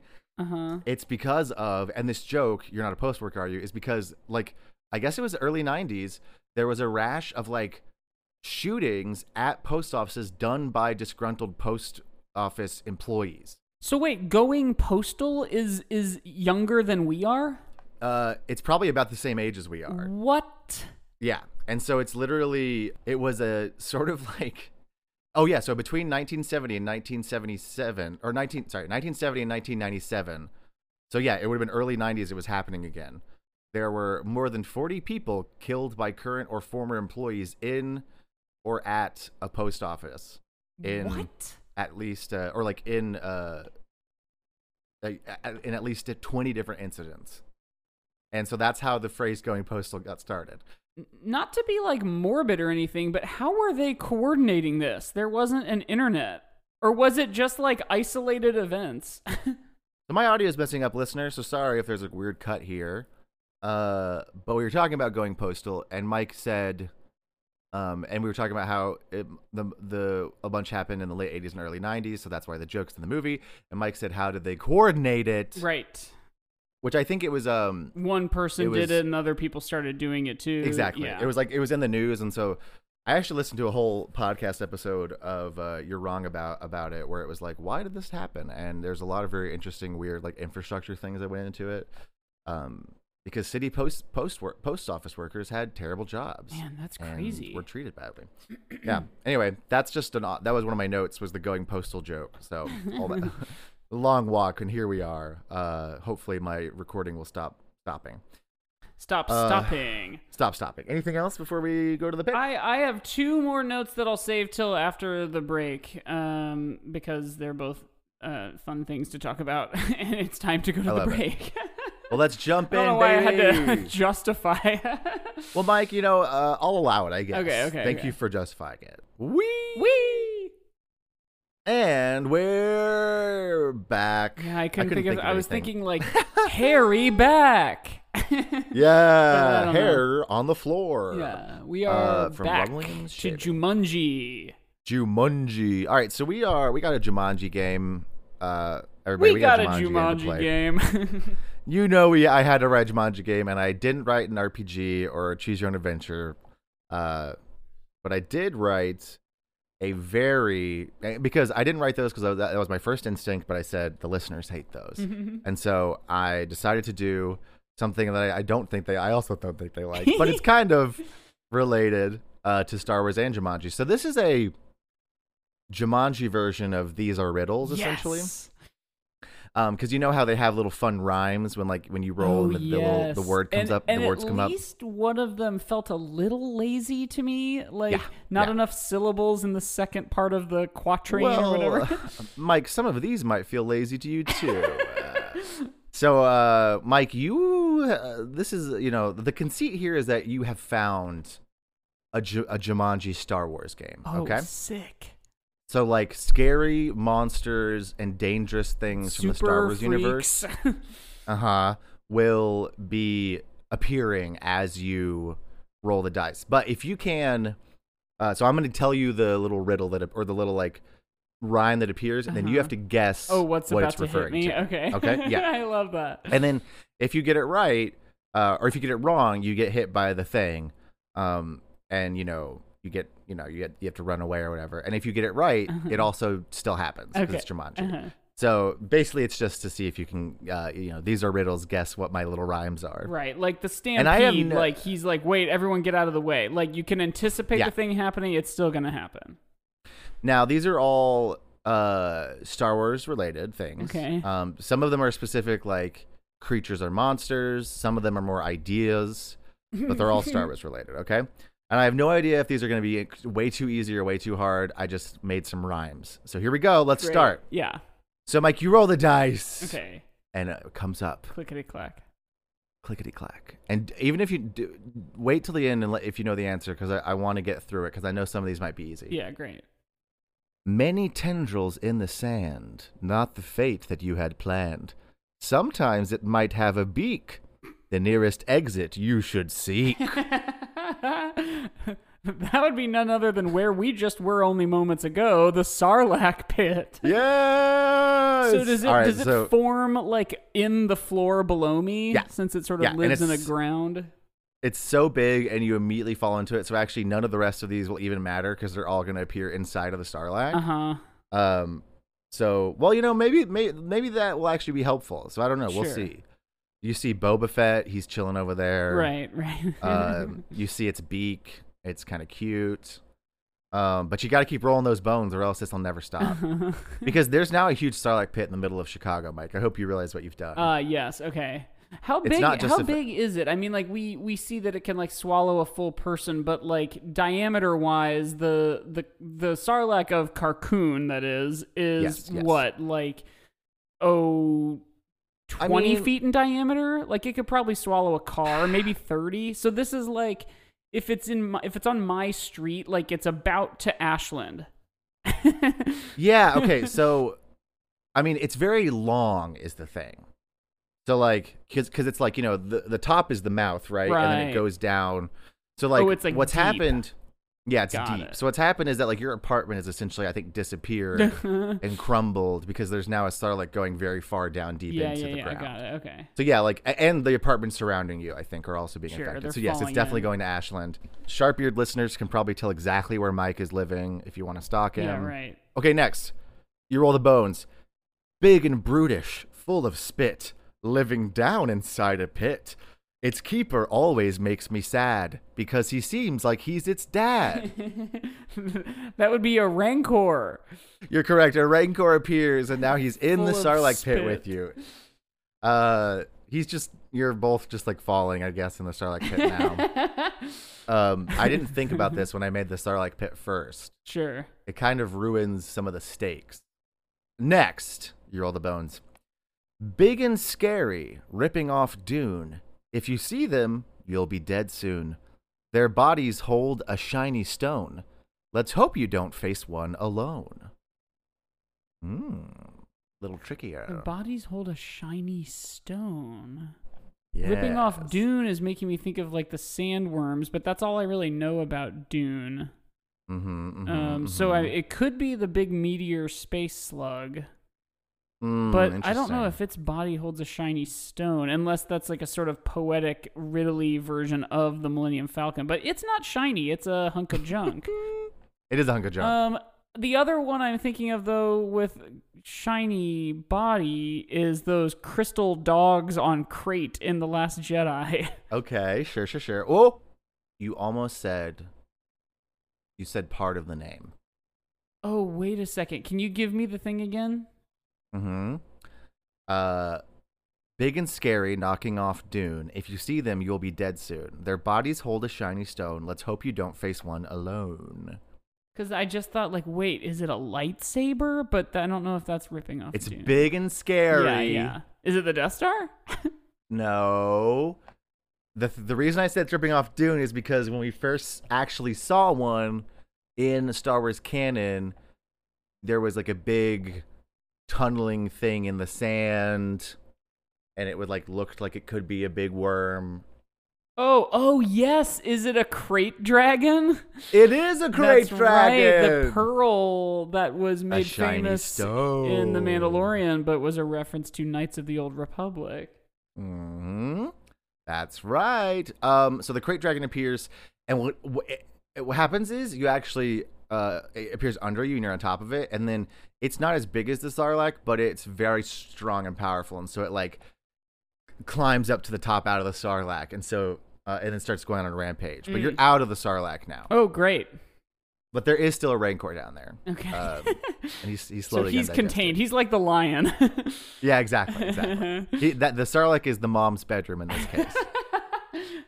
It's because of, and this joke, "You're not a postal worker, are you?" is because like. I guess it was the early 90s. There was a rash of like shootings at post offices done by disgruntled post office employees. So wait, going postal is younger than we are? It's probably about the same age as we are. What? Yeah. And so it's literally, it was a sort of like, oh yeah, so between 1970 and 1977, or 1970 and 1997. So yeah, it would have been early 90s, it was happening again. There were more than 40 people killed by current or former employees in or at a post office. What? At least, or like in at least 20 different incidents. And so that's how the phrase going postal got started. Not to be like morbid or anything, but how were they coordinating this? There wasn't an internet. Or was it just like isolated events? So my audio is messing up, listeners, so sorry if there's a weird cut here. But we were talking about going postal, and Mike said, and we were talking about how a bunch happened in the late 80s and early 90s, so that's why the joke's in the movie. And Mike said, how did they coordinate it? Right. Which I think it was... one person did it, and other people started doing it too. Exactly. Yeah. It was like, it was in the news, and so... I actually listened to a whole podcast episode of You're Wrong about it, where it was like, why did this happen? And there's a lot of very interesting, weird, like, infrastructure things that went into it. Because city post office workers had terrible jobs. Man, that's crazy. And were treated badly. Yeah. Anyway, that's just that was one of my notes, was the going postal joke. So all that long walk, and here we are. Hopefully my recording will stop stopping. Anything else before we go to the pick? I have two more notes that I'll save till after the break, because they're both fun things to talk about, and it's time to go to the break. Well, let's jump in, baby. I don't know why I had to justify. Well, Mike, you know, I'll allow it, I guess. Okay. Thank you for justifying it. Wee! And we're back. Yeah, I couldn't think of I was thinking, like, Harry back. Yeah, hair on the floor. Yeah, we are back from Robin Williams to Jumanji. Jumanji. All right, so we got a Jumanji game. Everybody, we got a Jumanji game. You know, I had to write a Jumanji game, and I didn't write an RPG or a choose your own adventure, but I did write because I didn't write those because that was my first instinct, but I said the listeners hate those, and so I decided to do something that I also don't think they like, but it's kind of related to Star Wars and Jumanji. So this is a Jumanji version of These Are Riddles, essentially. Yes. Because you know how they have little fun rhymes when you roll and the word comes up, and the words come up. At least one of them felt a little lazy to me, not enough syllables in the second part of the quatrain or whatever. Mike, some of these might feel lazy to you too. So, Mike, this is, you know, the conceit here is that you have found a Jumanji Star Wars game. Oh, okay? Sick. So, like, scary monsters and dangerous things from the Star Wars universe will be appearing as you roll the dice. But if you can, so I'm going to tell you the little riddle or the little rhyme that appears, and then you have to guess what it's referring to. Okay. Yeah. I love that. And then if you get it right, or if you get it wrong, you get hit by the thing, and you have to run away or whatever. And if you get it right, it also still happens because it's Jumanji. So basically, it's just to see if you can, these are riddles. Guess what my little rhymes are. Right, like the stampede. And he's like, wait, everyone, get out of the way. Like you can anticipate the thing happening; it's still going to happen. Now, these are all Star Wars-related things. Okay. Some of them are specific, like creatures or monsters. Some of them are more ideas, but they're all Star Wars-related, okay? And I have no idea if these are going to be way too easy or way too hard. I just made some rhymes. So here we go. Let's start. Yeah. So, Mike, you roll the dice. Okay. And it comes up. Clickety-clack. Clickety-clack. And even if you do, wait till the end if you know the answer, because I want to get through it, because I know some of these might be easy. Yeah, great. Many tendrils in the sand, not the fate that you had planned. Sometimes it might have a beak. The nearest exit you should seek. That would be none other than where we just were only moments ago, the Sarlacc pit. Yes! So does it form, like, in the floor below me? Yeah. Since it sort of lives in the ground? It's so big, and you immediately fall into it. So actually, none of the rest of these will even matter because they're all going to appear inside of the Sarlacc. So, well, you know, maybe that will actually be helpful. So I don't know. Sure. We'll see. You see Boba Fett. He's chilling over there. Right. You see its beak. It's kind of cute. But you got to keep rolling those bones, or else this will never stop. Because there's now a huge Sarlacc pit in the middle of Chicago, Mike. I hope you realize what you've done. Yes. Okay. How big is it? I mean, like we see that it can like swallow a full person, but like diameter wise, the Sarlacc of Carcoon that is what, like 20 feet in diameter? Like it could probably swallow a car, maybe 30. So this is like if it's on my street, like it's about to Ashland. Yeah. Okay. So, I mean, it's very long is the thing. So, like, because it's like, you know, the top is the mouth, right? And then it goes down. So, like, it's like what's deep. Happened... Yeah, it's Got deep. It. So what's happened is that, like, your apartment has essentially, I think, disappeared and crumbled because there's now a Sarlacc going very far down deep into the ground. Yeah, got it. Okay. So, yeah, like, and the apartments surrounding you, I think, are also being affected. So, yes, it's definitely going to Ashland. Sharp-eared listeners can probably tell exactly where Mike is living if you want to stalk him. Yeah, right. Okay, next. You roll the bones. Big and brutish, full of spit. Living down inside a pit. Its keeper always makes me sad because he seems like he's its dad. That would be a Rancor. You're correct. A Rancor appears and now he's in the Sarlacc pit with you. You're both just like falling, I guess, in the Sarlacc pit now. I didn't think about this when I made the Sarlacc pit first. Sure. It kind of ruins some of the stakes. Next, you roll the bones. Big and scary, ripping off Dune. If you see them, you'll be dead soon. Their bodies hold a shiny stone. Let's hope you don't face one alone. Little trickier. Their bodies hold a shiny stone. Yes. Ripping off Dune is making me think of like the sandworms, but that's all I really know about Dune. So it could be the big meteor space slug. But I don't know if its body holds a shiny stone, unless that's like a sort of poetic, riddly version of the Millennium Falcon. But it's not shiny. It's a hunk of junk. It is a hunk of junk. The other one I'm thinking of, though, with shiny body is those crystal dogs on Crate in The Last Jedi. Okay, sure. Oh, you almost said... You said part of the name. Oh, wait a second. Can you give me the thing again? Big and scary, knocking off Dune. If you see them, you'll be dead soon. Their bodies hold a shiny stone. Let's hope you don't face one alone. Because I just thought, like, wait, is it a lightsaber? But I don't know if that's ripping off. It's Dune. Big and scary. Yeah. Is it the Death Star? No. The reason I said it's ripping off Dune is because when we first actually saw one in Star Wars canon, there was like a big tunneling thing in the sand, and it would like looked like it could be a big worm. Yes, is it a crate dragon? It is a crate dragon. Right, the pearl that was made famous stone in The Mandalorian, but was a reference to Knights of the Old Republic. That's right. So the crate dragon appears, and what happens is you actually it appears under you and you're on top of it, and then it's not as big as the Sarlacc, but it's very strong and powerful, and so it like climbs up to the top out of the Sarlacc, and so and then starts going on a rampage. But you're out of the Sarlacc now. Oh, great! But there is still a Rancor down there. Okay, and he's slowly. So he's contained. He's like the lion. Yeah, exactly. The Sarlacc is the mom's bedroom in this case.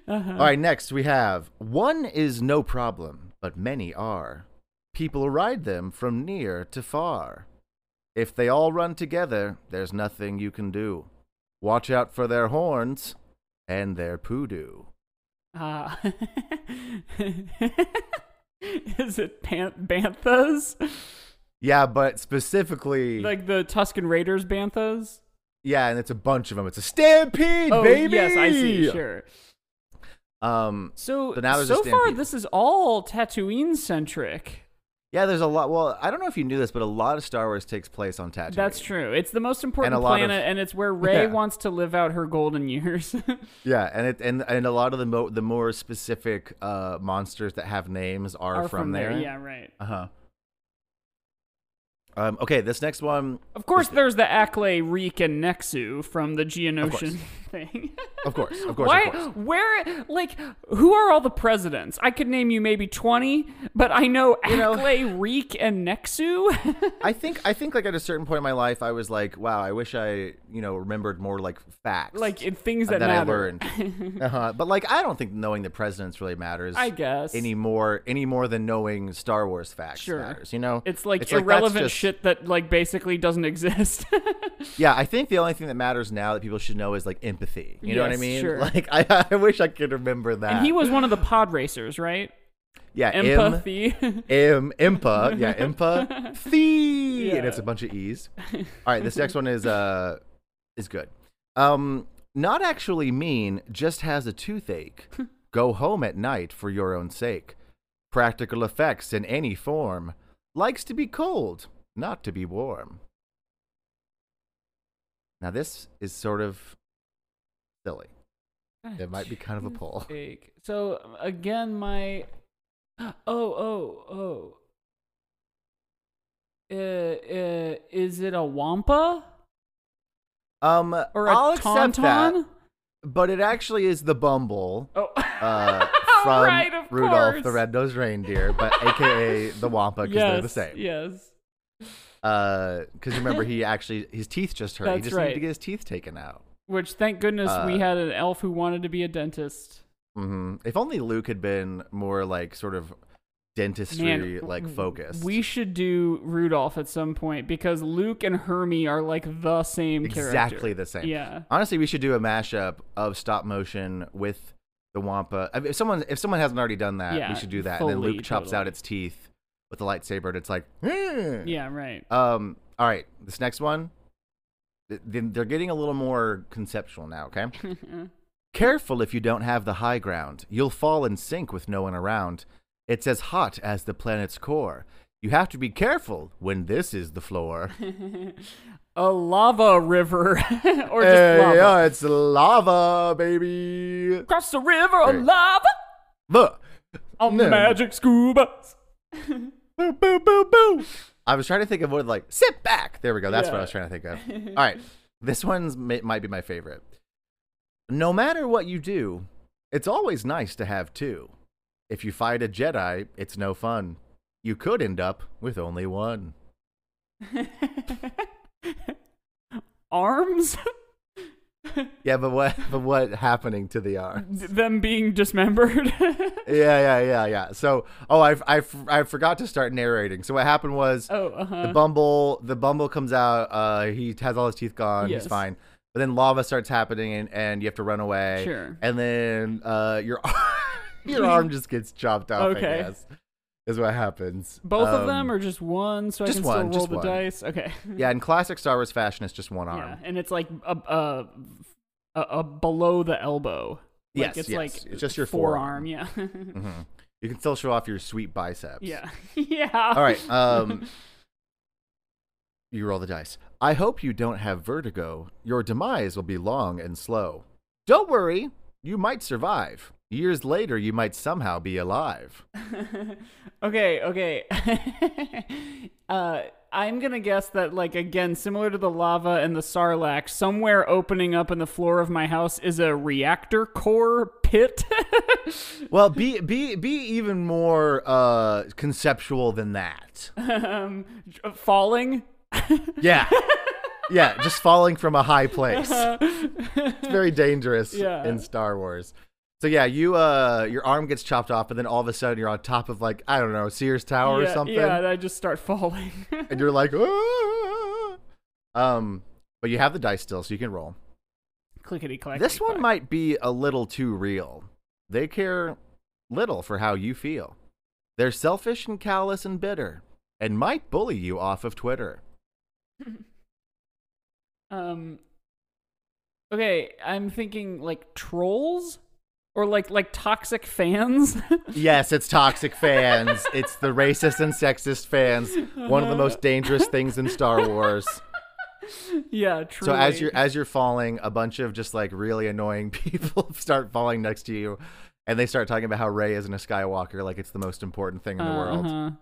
All right, next we have one is no problem, but many are. People ride them from near to far. If they all run together, there's nothing you can do. Watch out for their horns and their poodoo. Is it Banthas? Yeah, but specifically... Like the Tusken Raiders Banthas? Yeah, and it's a bunch of them. It's a stampede, baby! Yes, I see, sure. So now there's so far, this is all Tatooine-centric. Yeah, there's a lot. Well, I don't know if you knew this, but a lot of Star Wars takes place on Tatooine. That's true. It's the most important planet, and it's where Rey wants to live out her golden years. Yeah, and a lot of the more specific monsters that have names are from there. Yeah, right. Uh-huh. Okay, this next one. Of course, there's the Acklay, Reek, and Nexu from the Geonosian thing. Of course. Why? Of course. Where? Like, who are all the presidents? I could name you maybe 20, but I know Acklay, Reek, and Nexu. I think like at a certain point in my life, I was like, wow, I wish I remembered more like facts, like things that matter. I learned. But like, I don't think knowing the presidents really matters. I guess any more than knowing Star Wars facts matters. It's irrelevant shit that like basically doesn't exist. Yeah, I think the only thing that matters now that people should know is like empathy. You know what I mean? Sure. Like, I wish I could remember that. And he was one of the pod racers, right? Yeah, empathy. Impa. Yeah, Impa. Thee. Yeah. And it's a bunch of E's. All right, this next one is good. Not actually mean, just has a toothache. Go home at night for your own sake. Practical effects in any form. Likes to be cold, not to be warm. Now this is sort of silly. It might be kind of a poll. So again, my is it a Wampa? Or a I'll tauntaun? Accept that, but it actually is the Bumble. Oh. From right, of Rudolph course. The Red-Nosed Reindeer, but AKA the Wampa, because they're the same. Yes. Because remember, his teeth just hurt. That's he just needed to get his teeth taken out. Which, thank goodness, we had an elf who wanted to be a dentist. Mm-hmm. If only Luke had been more like sort of dentistry like focused. We should do Rudolph at some point because Luke and Hermie are like the same character. Exactly the same. Yeah. Honestly, we should do a mashup of stop motion with the Wampa. I mean, if someone hasn't already done that, we should do that. Fully, and then Luke chops out its teeth with the lightsaber, and it's like, eh. Yeah, right. All right, this next one, they're getting a little more conceptual now. Okay. Careful if you don't have the high ground, you'll fall in sync with no one around. It's as hot as the planet's core. You have to be careful when this is the floor. A lava river. Or just lava. Yeah, it's lava, baby. Cross the river of lava. On magic scuba. Boo, boo, boo, boo. I was trying to think of what, like, sit back. There we go. That's what I was trying to think of. All right. This one's might be my favorite. No matter what you do, it's always nice to have two. If you fight a Jedi, it's no fun. You could end up with only one. Arms? Yeah, but what happening to the arms? Them being dismembered? Yeah. So, I forgot to start narrating. So what happened was the Bumble comes out, he has all his teeth gone, he's fine. But then lava starts happening and you have to run away. Sure. And then your arm just gets chopped off, I guess. Is what happens. Both of them or just one? So just I can one, still roll the one. Dice? Okay. Yeah, in classic Star Wars fashion, it's just one arm. Yeah, and it's like a below the elbow. Like, yes, like it's just your forearm. Yeah. Mm-hmm. You can still show off your sweet biceps. Yeah. Yeah. All right. You roll the dice. I hope you don't have vertigo. Your demise will be long and slow. Don't worry. You might survive. Years later, you might somehow be alive. Okay. I'm going to guess that, like, again, similar to the lava and the Sarlacc, somewhere opening up in the floor of my house is a reactor core pit. Well, be even more conceptual than that. Falling? Yeah. Yeah, just falling from a high place. It's very dangerous in Star Wars. So yeah, you your arm gets chopped off, and then all of a sudden you're on top of, like, I don't know, Sears Tower or something. Yeah, and I just start falling. And you're like, ah! But you have the dice still, so you can roll. Clickety clack. This one might be a little too real. They care little for how you feel. They're selfish and callous and bitter, and might bully you off of Twitter. Okay, I'm thinking like trolls. Or like toxic fans? Yes, it's toxic fans. It's the racist and sexist fans. One of the most dangerous things in Star Wars. Yeah, true. So as you're falling, a bunch of just like really annoying people start falling next to you, and they start talking about how Rey isn't a Skywalker, like it's the most important thing in the world. And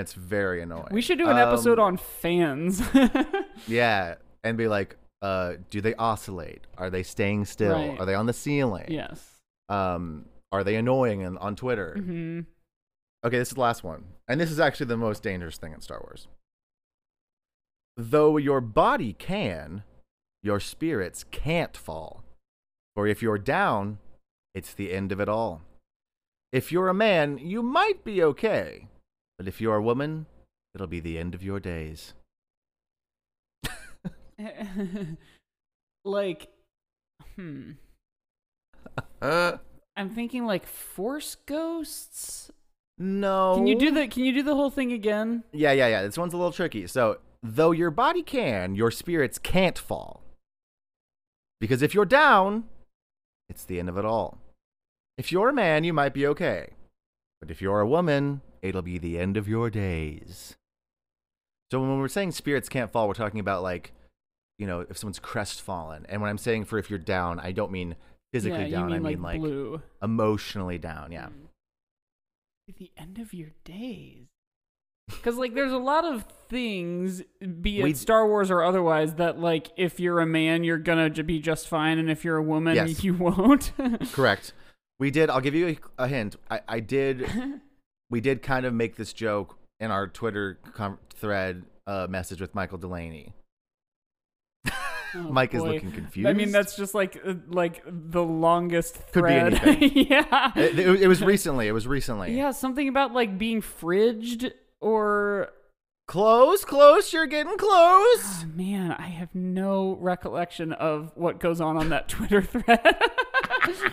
it's very annoying. We should do an episode on fans. Yeah, and be like, do they oscillate? Are they staying still? Right. Are they on the ceiling? Yes. Are they annoying on Twitter? Mm-hmm. Okay, this is the last one. And this is actually the most dangerous thing in Star Wars. Though your body can, your spirits can't fall. For if you're down, it's the end of it all. If you're a man, you might be okay. But if you're a woman, it'll be the end of your days. Like, I'm thinking like force ghosts. No. Can you do the whole thing again? Yeah. This one's a little tricky. So, though your body can, your spirits can't fall. Because if you're down, it's the end of it all. If you're a man, you might be okay. But if you're a woman, it'll be the end of your days. So when we're saying spirits can't fall, we're talking about like, you know, if someone's crestfallen. And when I'm saying if you're down, I don't mean physically down. I mean like blue. Emotionally down. Yeah. The end of your days. Because like there's a lot of things, be it Star Wars or otherwise, that like if you're a man, you're going to be just fine. And if you're a woman, you won't. Correct. We did. I'll give you a hint. We did kind of make this joke in our Twitter thread message with Michael Delaney. Oh, Mike is looking confused. I mean, that's just like the longest thread. Could be anything. Yeah. It was recently. Yeah, something about like being fridged or... Close. You're getting close. Oh, man, I have no recollection of what goes on that Twitter thread.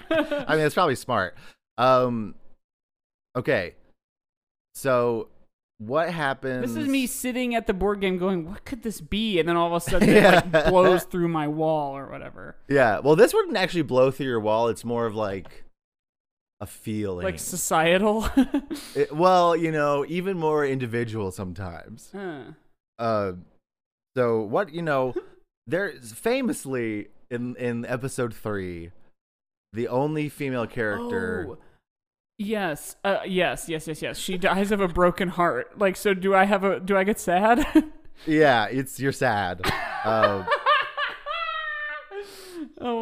I mean, it's probably smart. Okay. So... what happens? This is me sitting at the board game going, what could this be? And then all of a sudden it like blows through my wall or whatever. Yeah. Well, this wouldn't actually blow through your wall. It's more of like a feeling. Like societal? Well, you know, even more individual sometimes. So what, you know, there's famously in episode 3, the only female character... Oh. Yes. She dies of a broken heart. Like, so do I get sad? Yeah, you're sad. Oh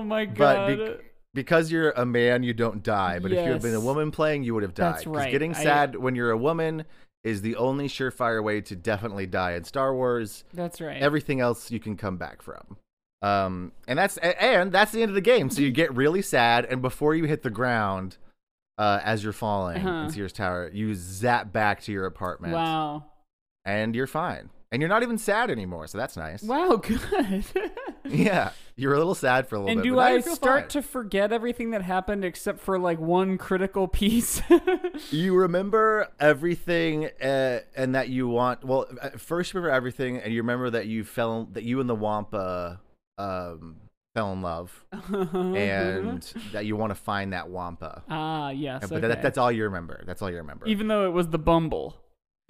my God. But because you're a man, you don't die. But if you had been a woman playing, you would have died. That's right. Getting sad when you're a woman is the only surefire way to definitely die in Star Wars. That's right. Everything else you can come back from. And that's the end of the game. So you get really sad. And before you hit the ground, as you're falling in Sears Tower, you zap back to your apartment. Wow. And you're fine. And you're not even sad anymore, so that's nice. Wow, good. Yeah. You're a little sad for a little bit. And do I start to forget everything that happened except for, like, one critical piece? You remember everything and that you want... Well, first remember everything, and you remember that you and the Wampa... fell in love, and that you want to find that Wampa. Yes. But okay. That's all you remember. Even though it was the Bumble.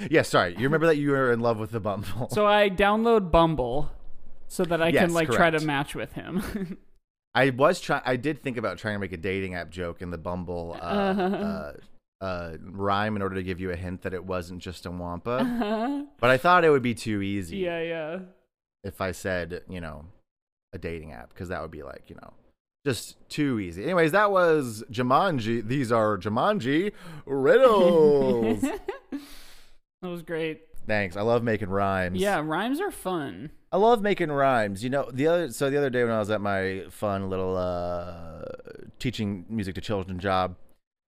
Yeah, sorry. You remember that you were in love with the Bumble. So I download Bumble so that I can like try to match with him. I did think about trying to make a dating app joke in the Bumble rhyme in order to give you a hint that it wasn't just a Wampa. But I thought it would be too easy. Yeah. If I said, you know, a dating app, because that would be like, you know, just too easy. Anyways, that was Jumanji. These are Jumanji riddles. That was great. Thanks. I love making rhymes. Yeah, rhymes are fun. I love making rhymes. You know, the other day when I was at my fun little teaching music to children job,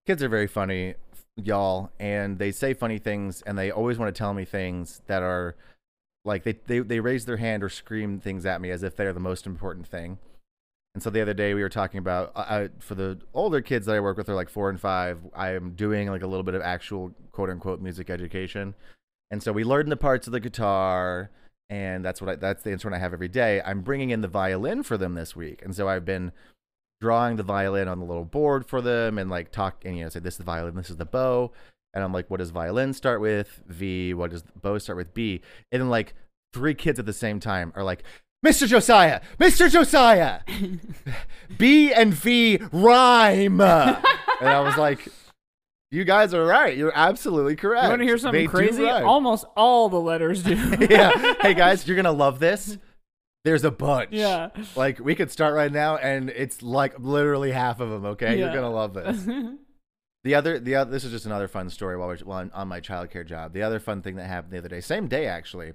kids are very funny, y'all, and they say funny things, and they always want to tell me things that are like they raise their hand or scream things at me as if they're the most important thing. And so the other day we were talking about, for the older kids that I work with, they're like 4 and 5, I am doing like a little bit of actual quote unquote music education. And so we learn the parts of the guitar, and that's the instrument I have every day. I'm bringing in the violin for them this week. And so I've been drawing the violin on the little board for them and like talk and, you know, say this is the violin, this is the bow. And I'm like, what does violin start with? V. What does the bow start with? B. And then like three kids at the same time are like, Mr. Josiah, Mr. Josiah, B and V rhyme. And I was like, you guys are right. You're absolutely correct. You want to hear something crazy? Almost all the letters do. Yeah. Hey guys, you're going to love this. There's a bunch. Yeah. Like we could start right now and it's like literally half of them. Okay. Yeah. You're going to love this. The other, this is just another fun story while I'm on my childcare job. The other fun thing that happened the other day, same day, actually,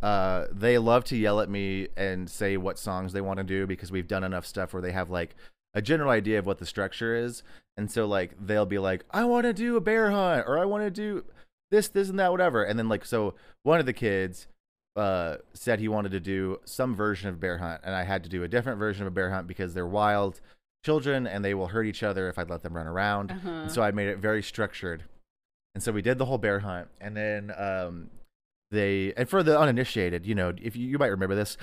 they love to yell at me and say what songs they want to do because we've done enough stuff where they have like a general idea of what the structure is. And so like, they'll be like, I want to do a bear hunt or I want to do this, this and that, whatever. And then like, so one of the kids said he wanted to do some version of bear hunt. And I had to do a different version of a bear hunt because they're wild children and they will hurt each other if I let them run around. Uh-huh. And so I made it very structured. And so we did the whole bear hunt. And then and for the uninitiated, you know, if you might remember this,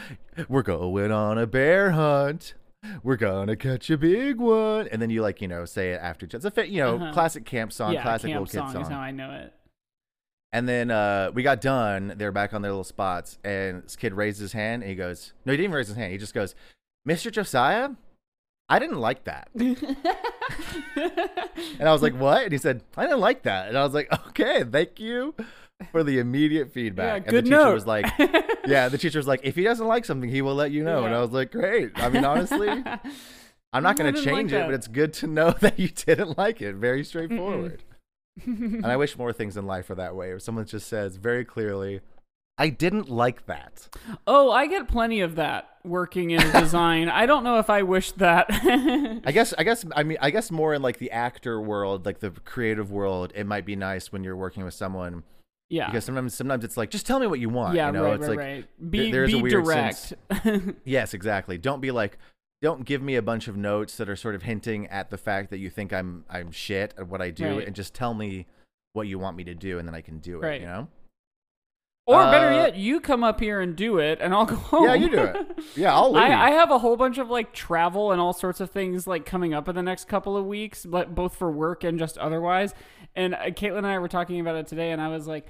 we're going on a bear hunt. We're going to catch a big one. And then you like, you know, say it after each other. It's a, you know, uh-huh. classic camp song, yeah, classic camp little kid song. Is how I know it. And then we got done. They're back on their little spots. And this kid raised his hand and he goes, no, he didn't even raise his hand. He just goes, Mr. Josiah, I didn't like that. And I was like, what? And he said, I didn't like that. And I was like, okay, thank you for the immediate feedback. Yeah, and the teacher was like, yeah, the teacher was like, if he doesn't like something, he will let you know. Yeah. And I was like, great. I mean, honestly, I'm not going to change it, but it's good to know that you didn't like it. Very straightforward. And I wish more things in life were that way. Or someone just says very clearly, I didn't like that. Oh, I get plenty of that working in design. I don't know if I wish that. I guess more in like the actor world, like the creative world, it might be nice when you're working with someone. Yeah. Because sometimes it's like, just tell me what you want. Yeah, you know? Right. Be a weird direct. Yes, exactly. Don't be like, don't give me a bunch of notes that are sort of hinting at the fact that you think I'm shit at what I do, right. And just tell me what you want me to do, and then I can do it, right. You know? Or better yet, you come up here and do it, and I'll go home. Yeah, you do it. Yeah, I'll leave. I have a whole bunch of like travel and all sorts of things like coming up in the next couple of weeks, but both for work and just otherwise. And Caitlin and I were talking about it today, and I was like,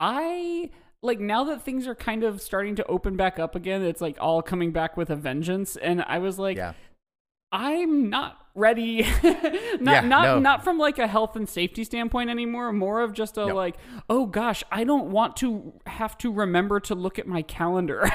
now that things are kind of starting to open back up again, it's like all coming back with a vengeance. And I was like, yeah. I'm not ready. Not from like a health and safety standpoint anymore, more of just like, oh gosh, I don't want to have to remember to look at my calendar.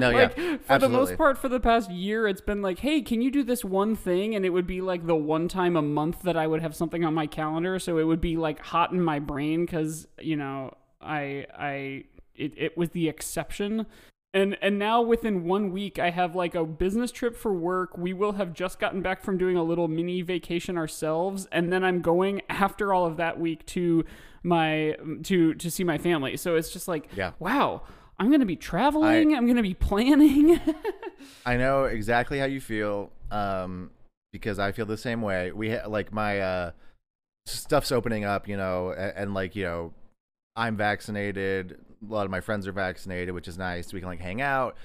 No, like, yeah. For the most part, for the past year, it's been like, hey, can you do this one thing? And it would be like the one time a month that I would have something on my calendar. So it would be like hot in my brain because, you know, it was the exception. And now within 1 week, I have like a business trip for work. We will have just gotten back from doing a little mini vacation ourselves. And then I'm going after all of that week to see my family. So it's just like, yeah. Wow, I'm going to be traveling. I'm going to be planning. I know exactly how you feel because I feel the same way. We my stuff's opening up, you know, and like, you know, I'm vaccinated. A lot of my friends are vaccinated, which is nice. We can like hang out.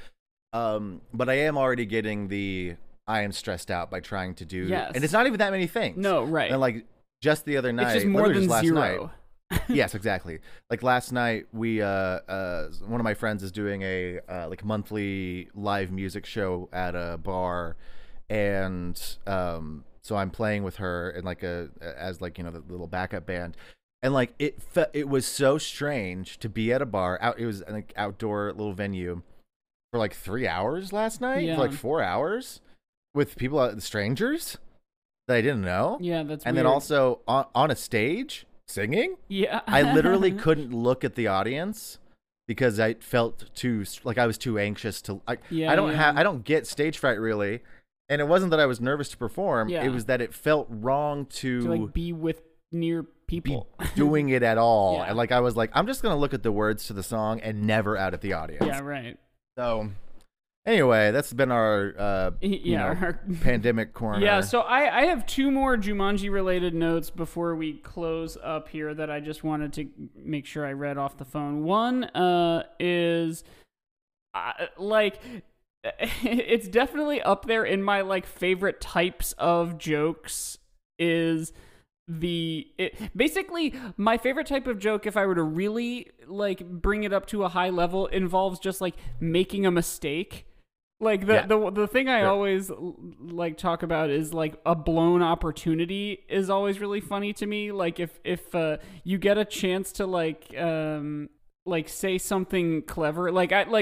But I am already getting I am stressed out by trying to do. Yes. And it's not even that many things. No, right. And like just the other night. It's just more than just zero. Night, yes, exactly. Like last night, we, one of my friends is doing a monthly live music show at a bar. And so I'm playing with her in like the little backup band. And like it was so strange to be at a bar. It was an outdoor little venue for like 3 hours last night, yeah. For like 4 hours with people, strangers that I didn't know. Yeah, that's and weird. Then also on a stage singing. Yeah, I literally couldn't look at the audience because I felt too like I was too anxious to. I don't get stage fright really, and it wasn't that I was nervous to perform. Yeah. It was that it felt wrong to like be with near people doing it at all. Yeah. And like I was like, I'm just gonna look at the words to the song and never out at the audience. Yeah, right. So anyway, that's been our pandemic corner. Yeah, so I have two more Jumanji related notes before we close up here that I just wanted to make sure I read off the phone. One is it's definitely up there in my like favorite types of jokes. Is basically my favorite type of joke, if I were to really like bring it up to a high level, involves just like making a mistake. Like the thing I always like talk about is like a blown opportunity is always really funny to me. Like if you get a chance to like say something clever,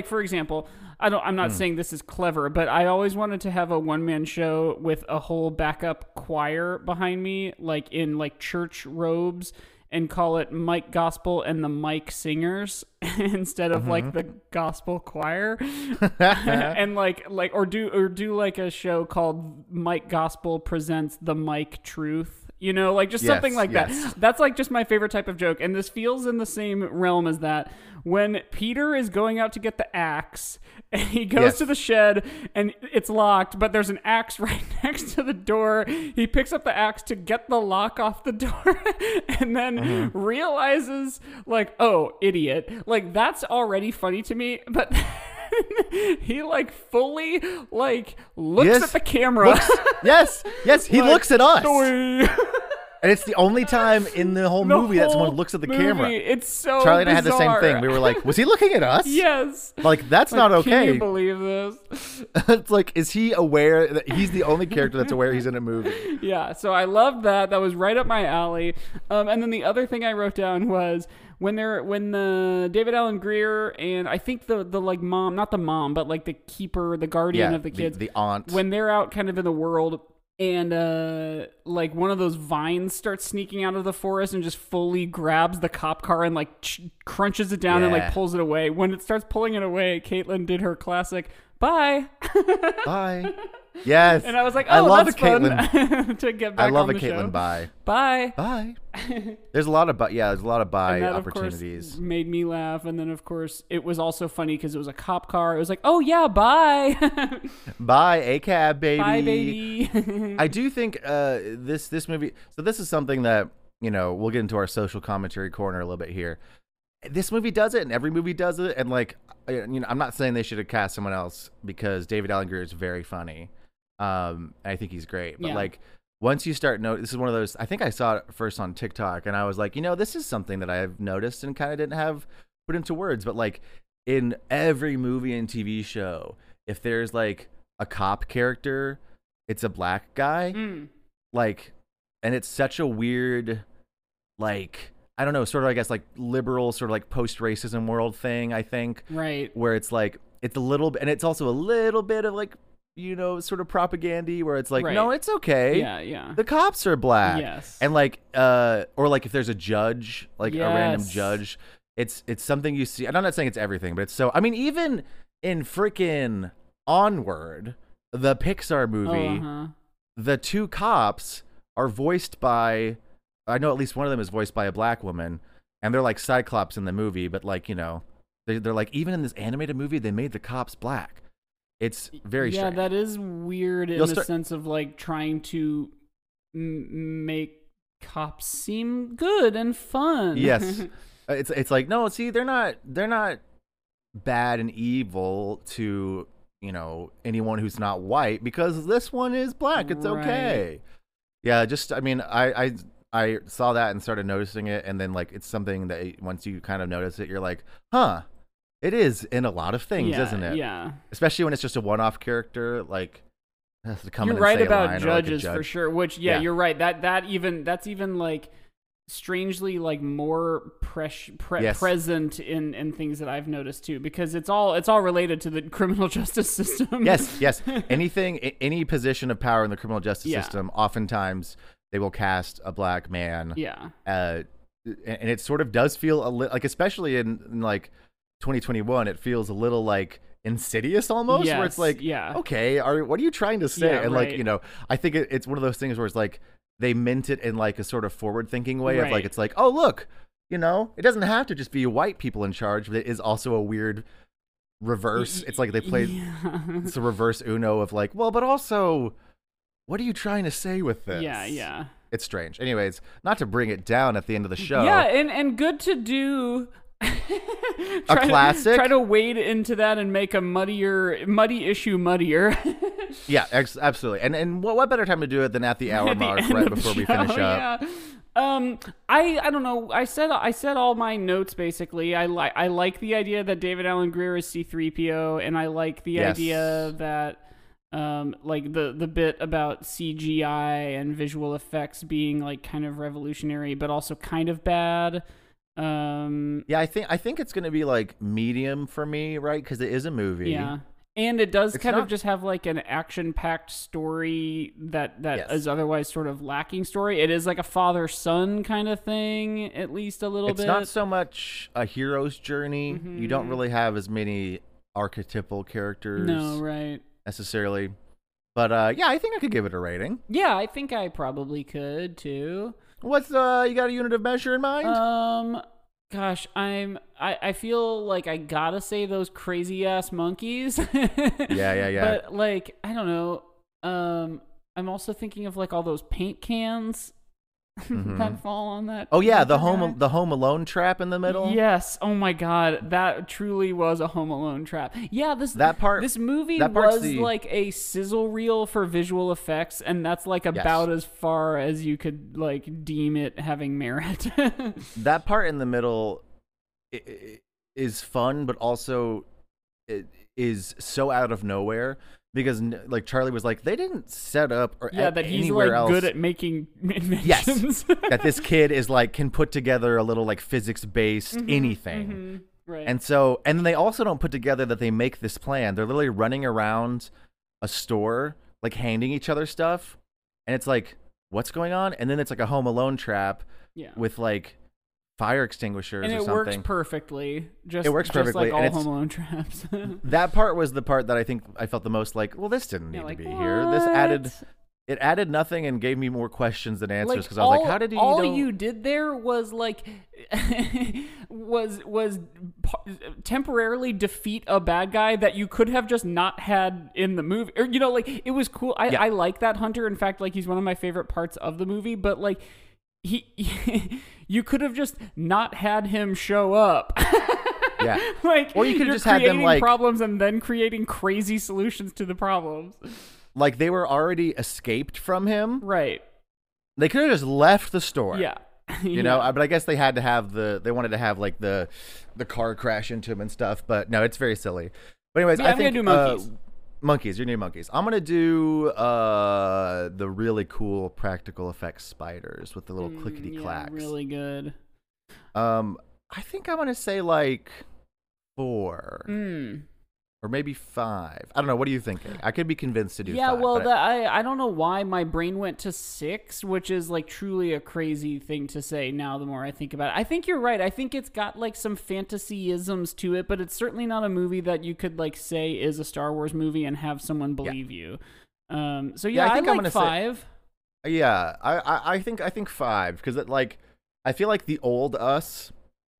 for example, I'm not saying this is clever, but I always wanted to have a one-man show with a whole backup choir behind me, like in like church robes, and call it Mike Gospel and the Mike Singers instead of like the gospel choir. And or do like a show called Mike Gospel Presents the Mike Truth. You know, like just something like that. That's like just my favorite type of joke. And this feels in the same realm as that. When Peter is going out to get the axe and he goes to the shed and it's locked, but there's an axe right next to the door. He picks up the axe to get the lock off the door and then realizes like, oh, idiot. Like that's already funny to me, but he like fully like looks at the camera. He like, looks at us. And it's the only time in the whole movie that someone looks at the camera. It's so Charlie and I had the same thing. We were like, was he looking at us? Like, that's like, not okay. Can you believe this? It's like, is he aware that he's the only character that's aware he's in a movie? Yeah, so I loved that. That was right up my alley. And then the other thing I wrote down was when the David Allan Greer and I think the like mom, not the mom, but like the keeper, the guardian of the kids. The aunt. When they're out kind of in the world. And like one of those vines starts sneaking out of the forest and just fully grabs the cop car and like crunches it down and like pulls it away. When it starts pulling it away, Caitlin did her classic "bye, bye." Yes, and I was like, "Oh, I love that's fun." To get back, I love on the Caitlin show. Bye, bye, bye. There's a lot of bye and that, opportunities. Of course, made me laugh, and then of course it was also funny because it was a cop car. It was like, "Oh yeah, bye, bye, a cab, baby, bye, baby." I do think this movie. So this is something that we'll get into our social commentary corner a little bit here. This movie does it, and every movie does it, and like I'm not saying they should have cast someone else because David Allan Greer is very funny. And I think he's great, but like once you start this is one of those. I think I saw it first on TikTok, and I was like, this is something that I've noticed and kind of didn't have put into words, but like in every movie and TV show, if there's like a cop character, it's a black guy, like, and it's such a weird, like. I don't know, sort of, I guess, like liberal, sort of like post-racism world thing, I think. Right. Where it's like, it's a little bit, and it's also a little bit of like, sort of propagandy where it's like, no, it's okay. Yeah. The cops are black. Yes. And like, or like if there's a judge, like a random judge, it's something you see. And I'm not saying it's everything, but it's so, I mean, even in freaking Onward, the Pixar movie, the two cops are voiced by, I know at least one of them is voiced by a black woman, and they're like Cyclops in the movie, but like, they're like, even in this animated movie, they made the cops black. It's very strange. Yeah, that is weird in the sense of like trying to make cops seem good and fun. Yes. It's like, no, see, they're not bad and evil to, anyone who's not white because this one is black. It's okay. Yeah. Just, I mean, I saw that and started noticing it, and then like it's something that once you kind of notice it, you're like, huh, it is in a lot of things, isn't it? Yeah. Especially when it's just a one-off character, like has to come. You're in right and say about a line judges or like a judge. For sure. Which you're right. That's even like strangely like more present in things that I've noticed too, because it's all related to the criminal justice system. Yes. Anything, any position of power in the criminal justice system, oftentimes. They will cast a black man. Yeah. And it sort of does feel a little like, especially in like 2021, it feels a little like insidious almost, where it's like, okay, what are you trying to say? And like, I think it's one of those things where it's like they meant it in like a sort of forward thinking way of like, it's like, oh, look, it doesn't have to just be white people in charge, but it is also a weird reverse. It's like they played it's a reverse Uno of like, well, but also. What are you trying to say with this? Yeah. It's strange. Anyways, not to bring it down at the end of the show. Yeah, and good to do A classic. Try to wade into that and make a muddy issue muddier. Yeah, absolutely. And what better time to do it than at the hour mark, right before we finish up? Yeah. I don't know. I said all my notes basically. I like the idea that David Allan Greer is C-3PO, and I like the idea that like the bit about CGI and visual effects being like kind of revolutionary, but also kind of bad. Yeah, I think it's gonna be like medium for me, right? Because it is a movie. Yeah. And it does kind of just have like an action-packed story that is otherwise sort of lacking story. It is like a father-son kind of thing, at least a little bit. It's not so much a hero's journey. Mm-hmm. You don't really have as many archetypal characters. No, right. Necessarily. But yeah, I think I could give it a rating. Yeah, I think I probably could too. What's you got a unit of measure in mind? Gosh, I feel like I gotta say those crazy ass monkeys. Yeah. But like, I don't know. I'm also thinking of like all those paint cans that fall on that. Oh yeah, the Home Alone trap in the middle. Yes. Oh my God, that truly was a Home Alone trap. Yeah, this movie was like a sizzle reel for visual effects, and that's like about as far as you could like deem it having merit. That part in the middle is fun, but also it is so out of nowhere. Because like Charlie was like, they didn't set up or yeah, that he's like else. Good at making inventions. Yes, that this kid is like can put together a little like physics based anything, right? And then they also don't put together that they make this plan. They're literally running around a store like handing each other stuff, and it's like, what's going on? And then it's like a Home Alone trap with like fire extinguishers and or something. It works perfectly. Just like all Home Alone traps. That part was the part that I think I felt the most like, well, this didn't need to be here. This added nothing and gave me more questions than answers, because I was like, how did you all know? You did there was like was temporarily defeat a bad guy that you could have just not had in the movie, or you know, like it was cool. I like that Hunter. In fact, like he's one of my favorite parts of the movie, but like you could have just not had him show up. Yeah. Like, or you could just have them like problems and then creating crazy solutions to the problems. Like they were already escaped from him. Right. They could have just left the store. Yeah. You know, but I guess they had to have they wanted to have like the car crash into him and stuff, but no, it's very silly. But anyways, yeah, I think I'm going to do monkeys. Your new monkeys. I'm gonna do the really cool practical effects spiders with the little clickety clacks. Yeah, really good. I think I'm gonna say like 4 or maybe 5. I don't know. What are you thinking? I could be convinced to do 5. Yeah, well, I don't know why my brain went to 6, which is like truly a crazy thing to say now the more I think about it. I think you're right. I think it's got like some fantasy-isms to it, but it's certainly not a movie that you could like say is a Star Wars movie and have someone believe you. So yeah, I think I'm like 5. Say, yeah, I think 5, because like I feel like the old us.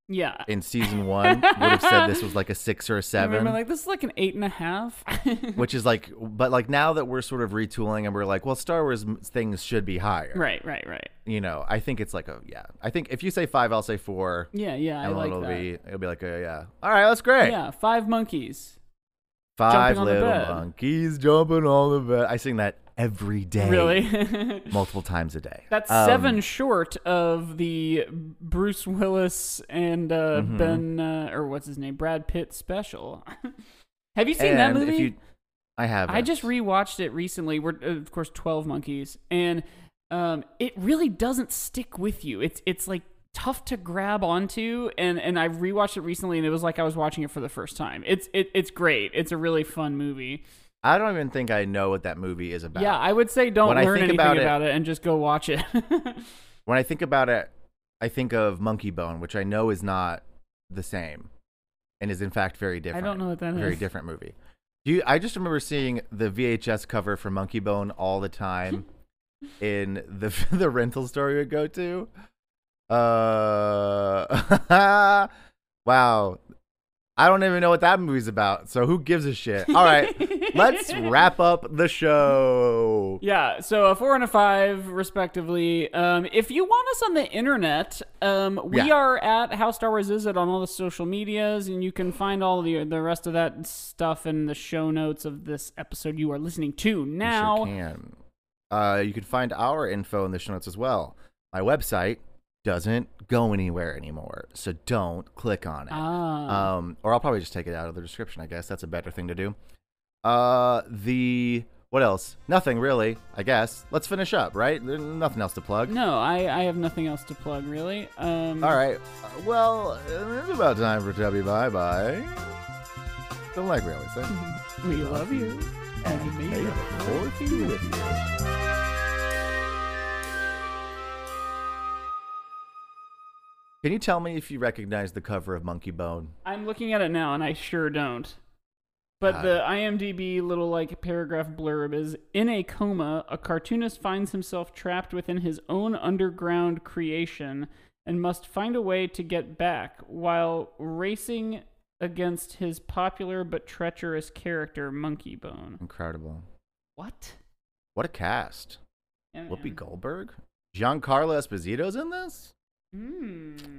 Yeah. In season 1, would have said this was like a 6 or a 7. I remember, like, this is like an 8.5. Which is like, but like now that we're sort of retooling and we're like, well, Star Wars things should be higher. Right. You know, I think it's like I think if you say 5, I'll say 4. Yeah. And I like that. It'll be like all right, that's great. Yeah, 5 monkeys. 5 little monkeys jumping on the bed. I sing that every day. Really? Multiple times a day. That's 7 short of the Bruce Willis and Brad Pitt special. Have you seen that movie? I haven't. I just rewatched it recently. We're, of course, 12 monkeys. And it really doesn't stick with you. It's like tough to grab onto. And I rewatched it recently, and it was like I was watching it for the first time. It's great. It's a really fun movie. I don't even think I know what that movie is about. Yeah, I would say don't learn anything about it and just go watch it. When I think about it, I think of Monkey Bone, which I know is not the same and is in fact very different. I don't know what that is. Very different movie. I just remember seeing the VHS cover for Monkey Bone all the time in the rental store we would go to. Wow. I don't even know what that movie's about, so who gives a shit? All right, let's wrap up the show. Yeah, so a 4 and a 5, respectively. If you want us on the internet, we are at How Star Wars Is It on all the social medias, and you can find all the rest of that stuff in the show notes of this episode you are listening to now. You sure can. You can find our info in the show notes as well. My website doesn't go anywhere anymore, so don't click on it. Or I'll probably just take it out of the description, I guess. That's a better thing to do. What else? Nothing, really, I guess. Let's finish up, right? There's nothing else to plug. No, I have nothing else to plug, really. All right. Well, it's about time for Tubby Bye-Bye. Don't like we always say. We love you. And we made it to be with you. Can you tell me if you recognize the cover of Monkey Bone? I'm looking at it now, and I sure don't. But the IMDb little, paragraph blurb is, in a coma, a cartoonist finds himself trapped within his own underground creation and must find a way to get back while racing against his popular but treacherous character, Monkey Bone. Incredible. What? What a cast. Yeah, Whoopi Goldberg? Giancarlo Esposito's in this?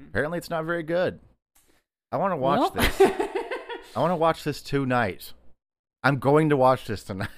Apparently it's not very good. I want to watch this. I want to watch this tonight. I'm going to watch this tonight.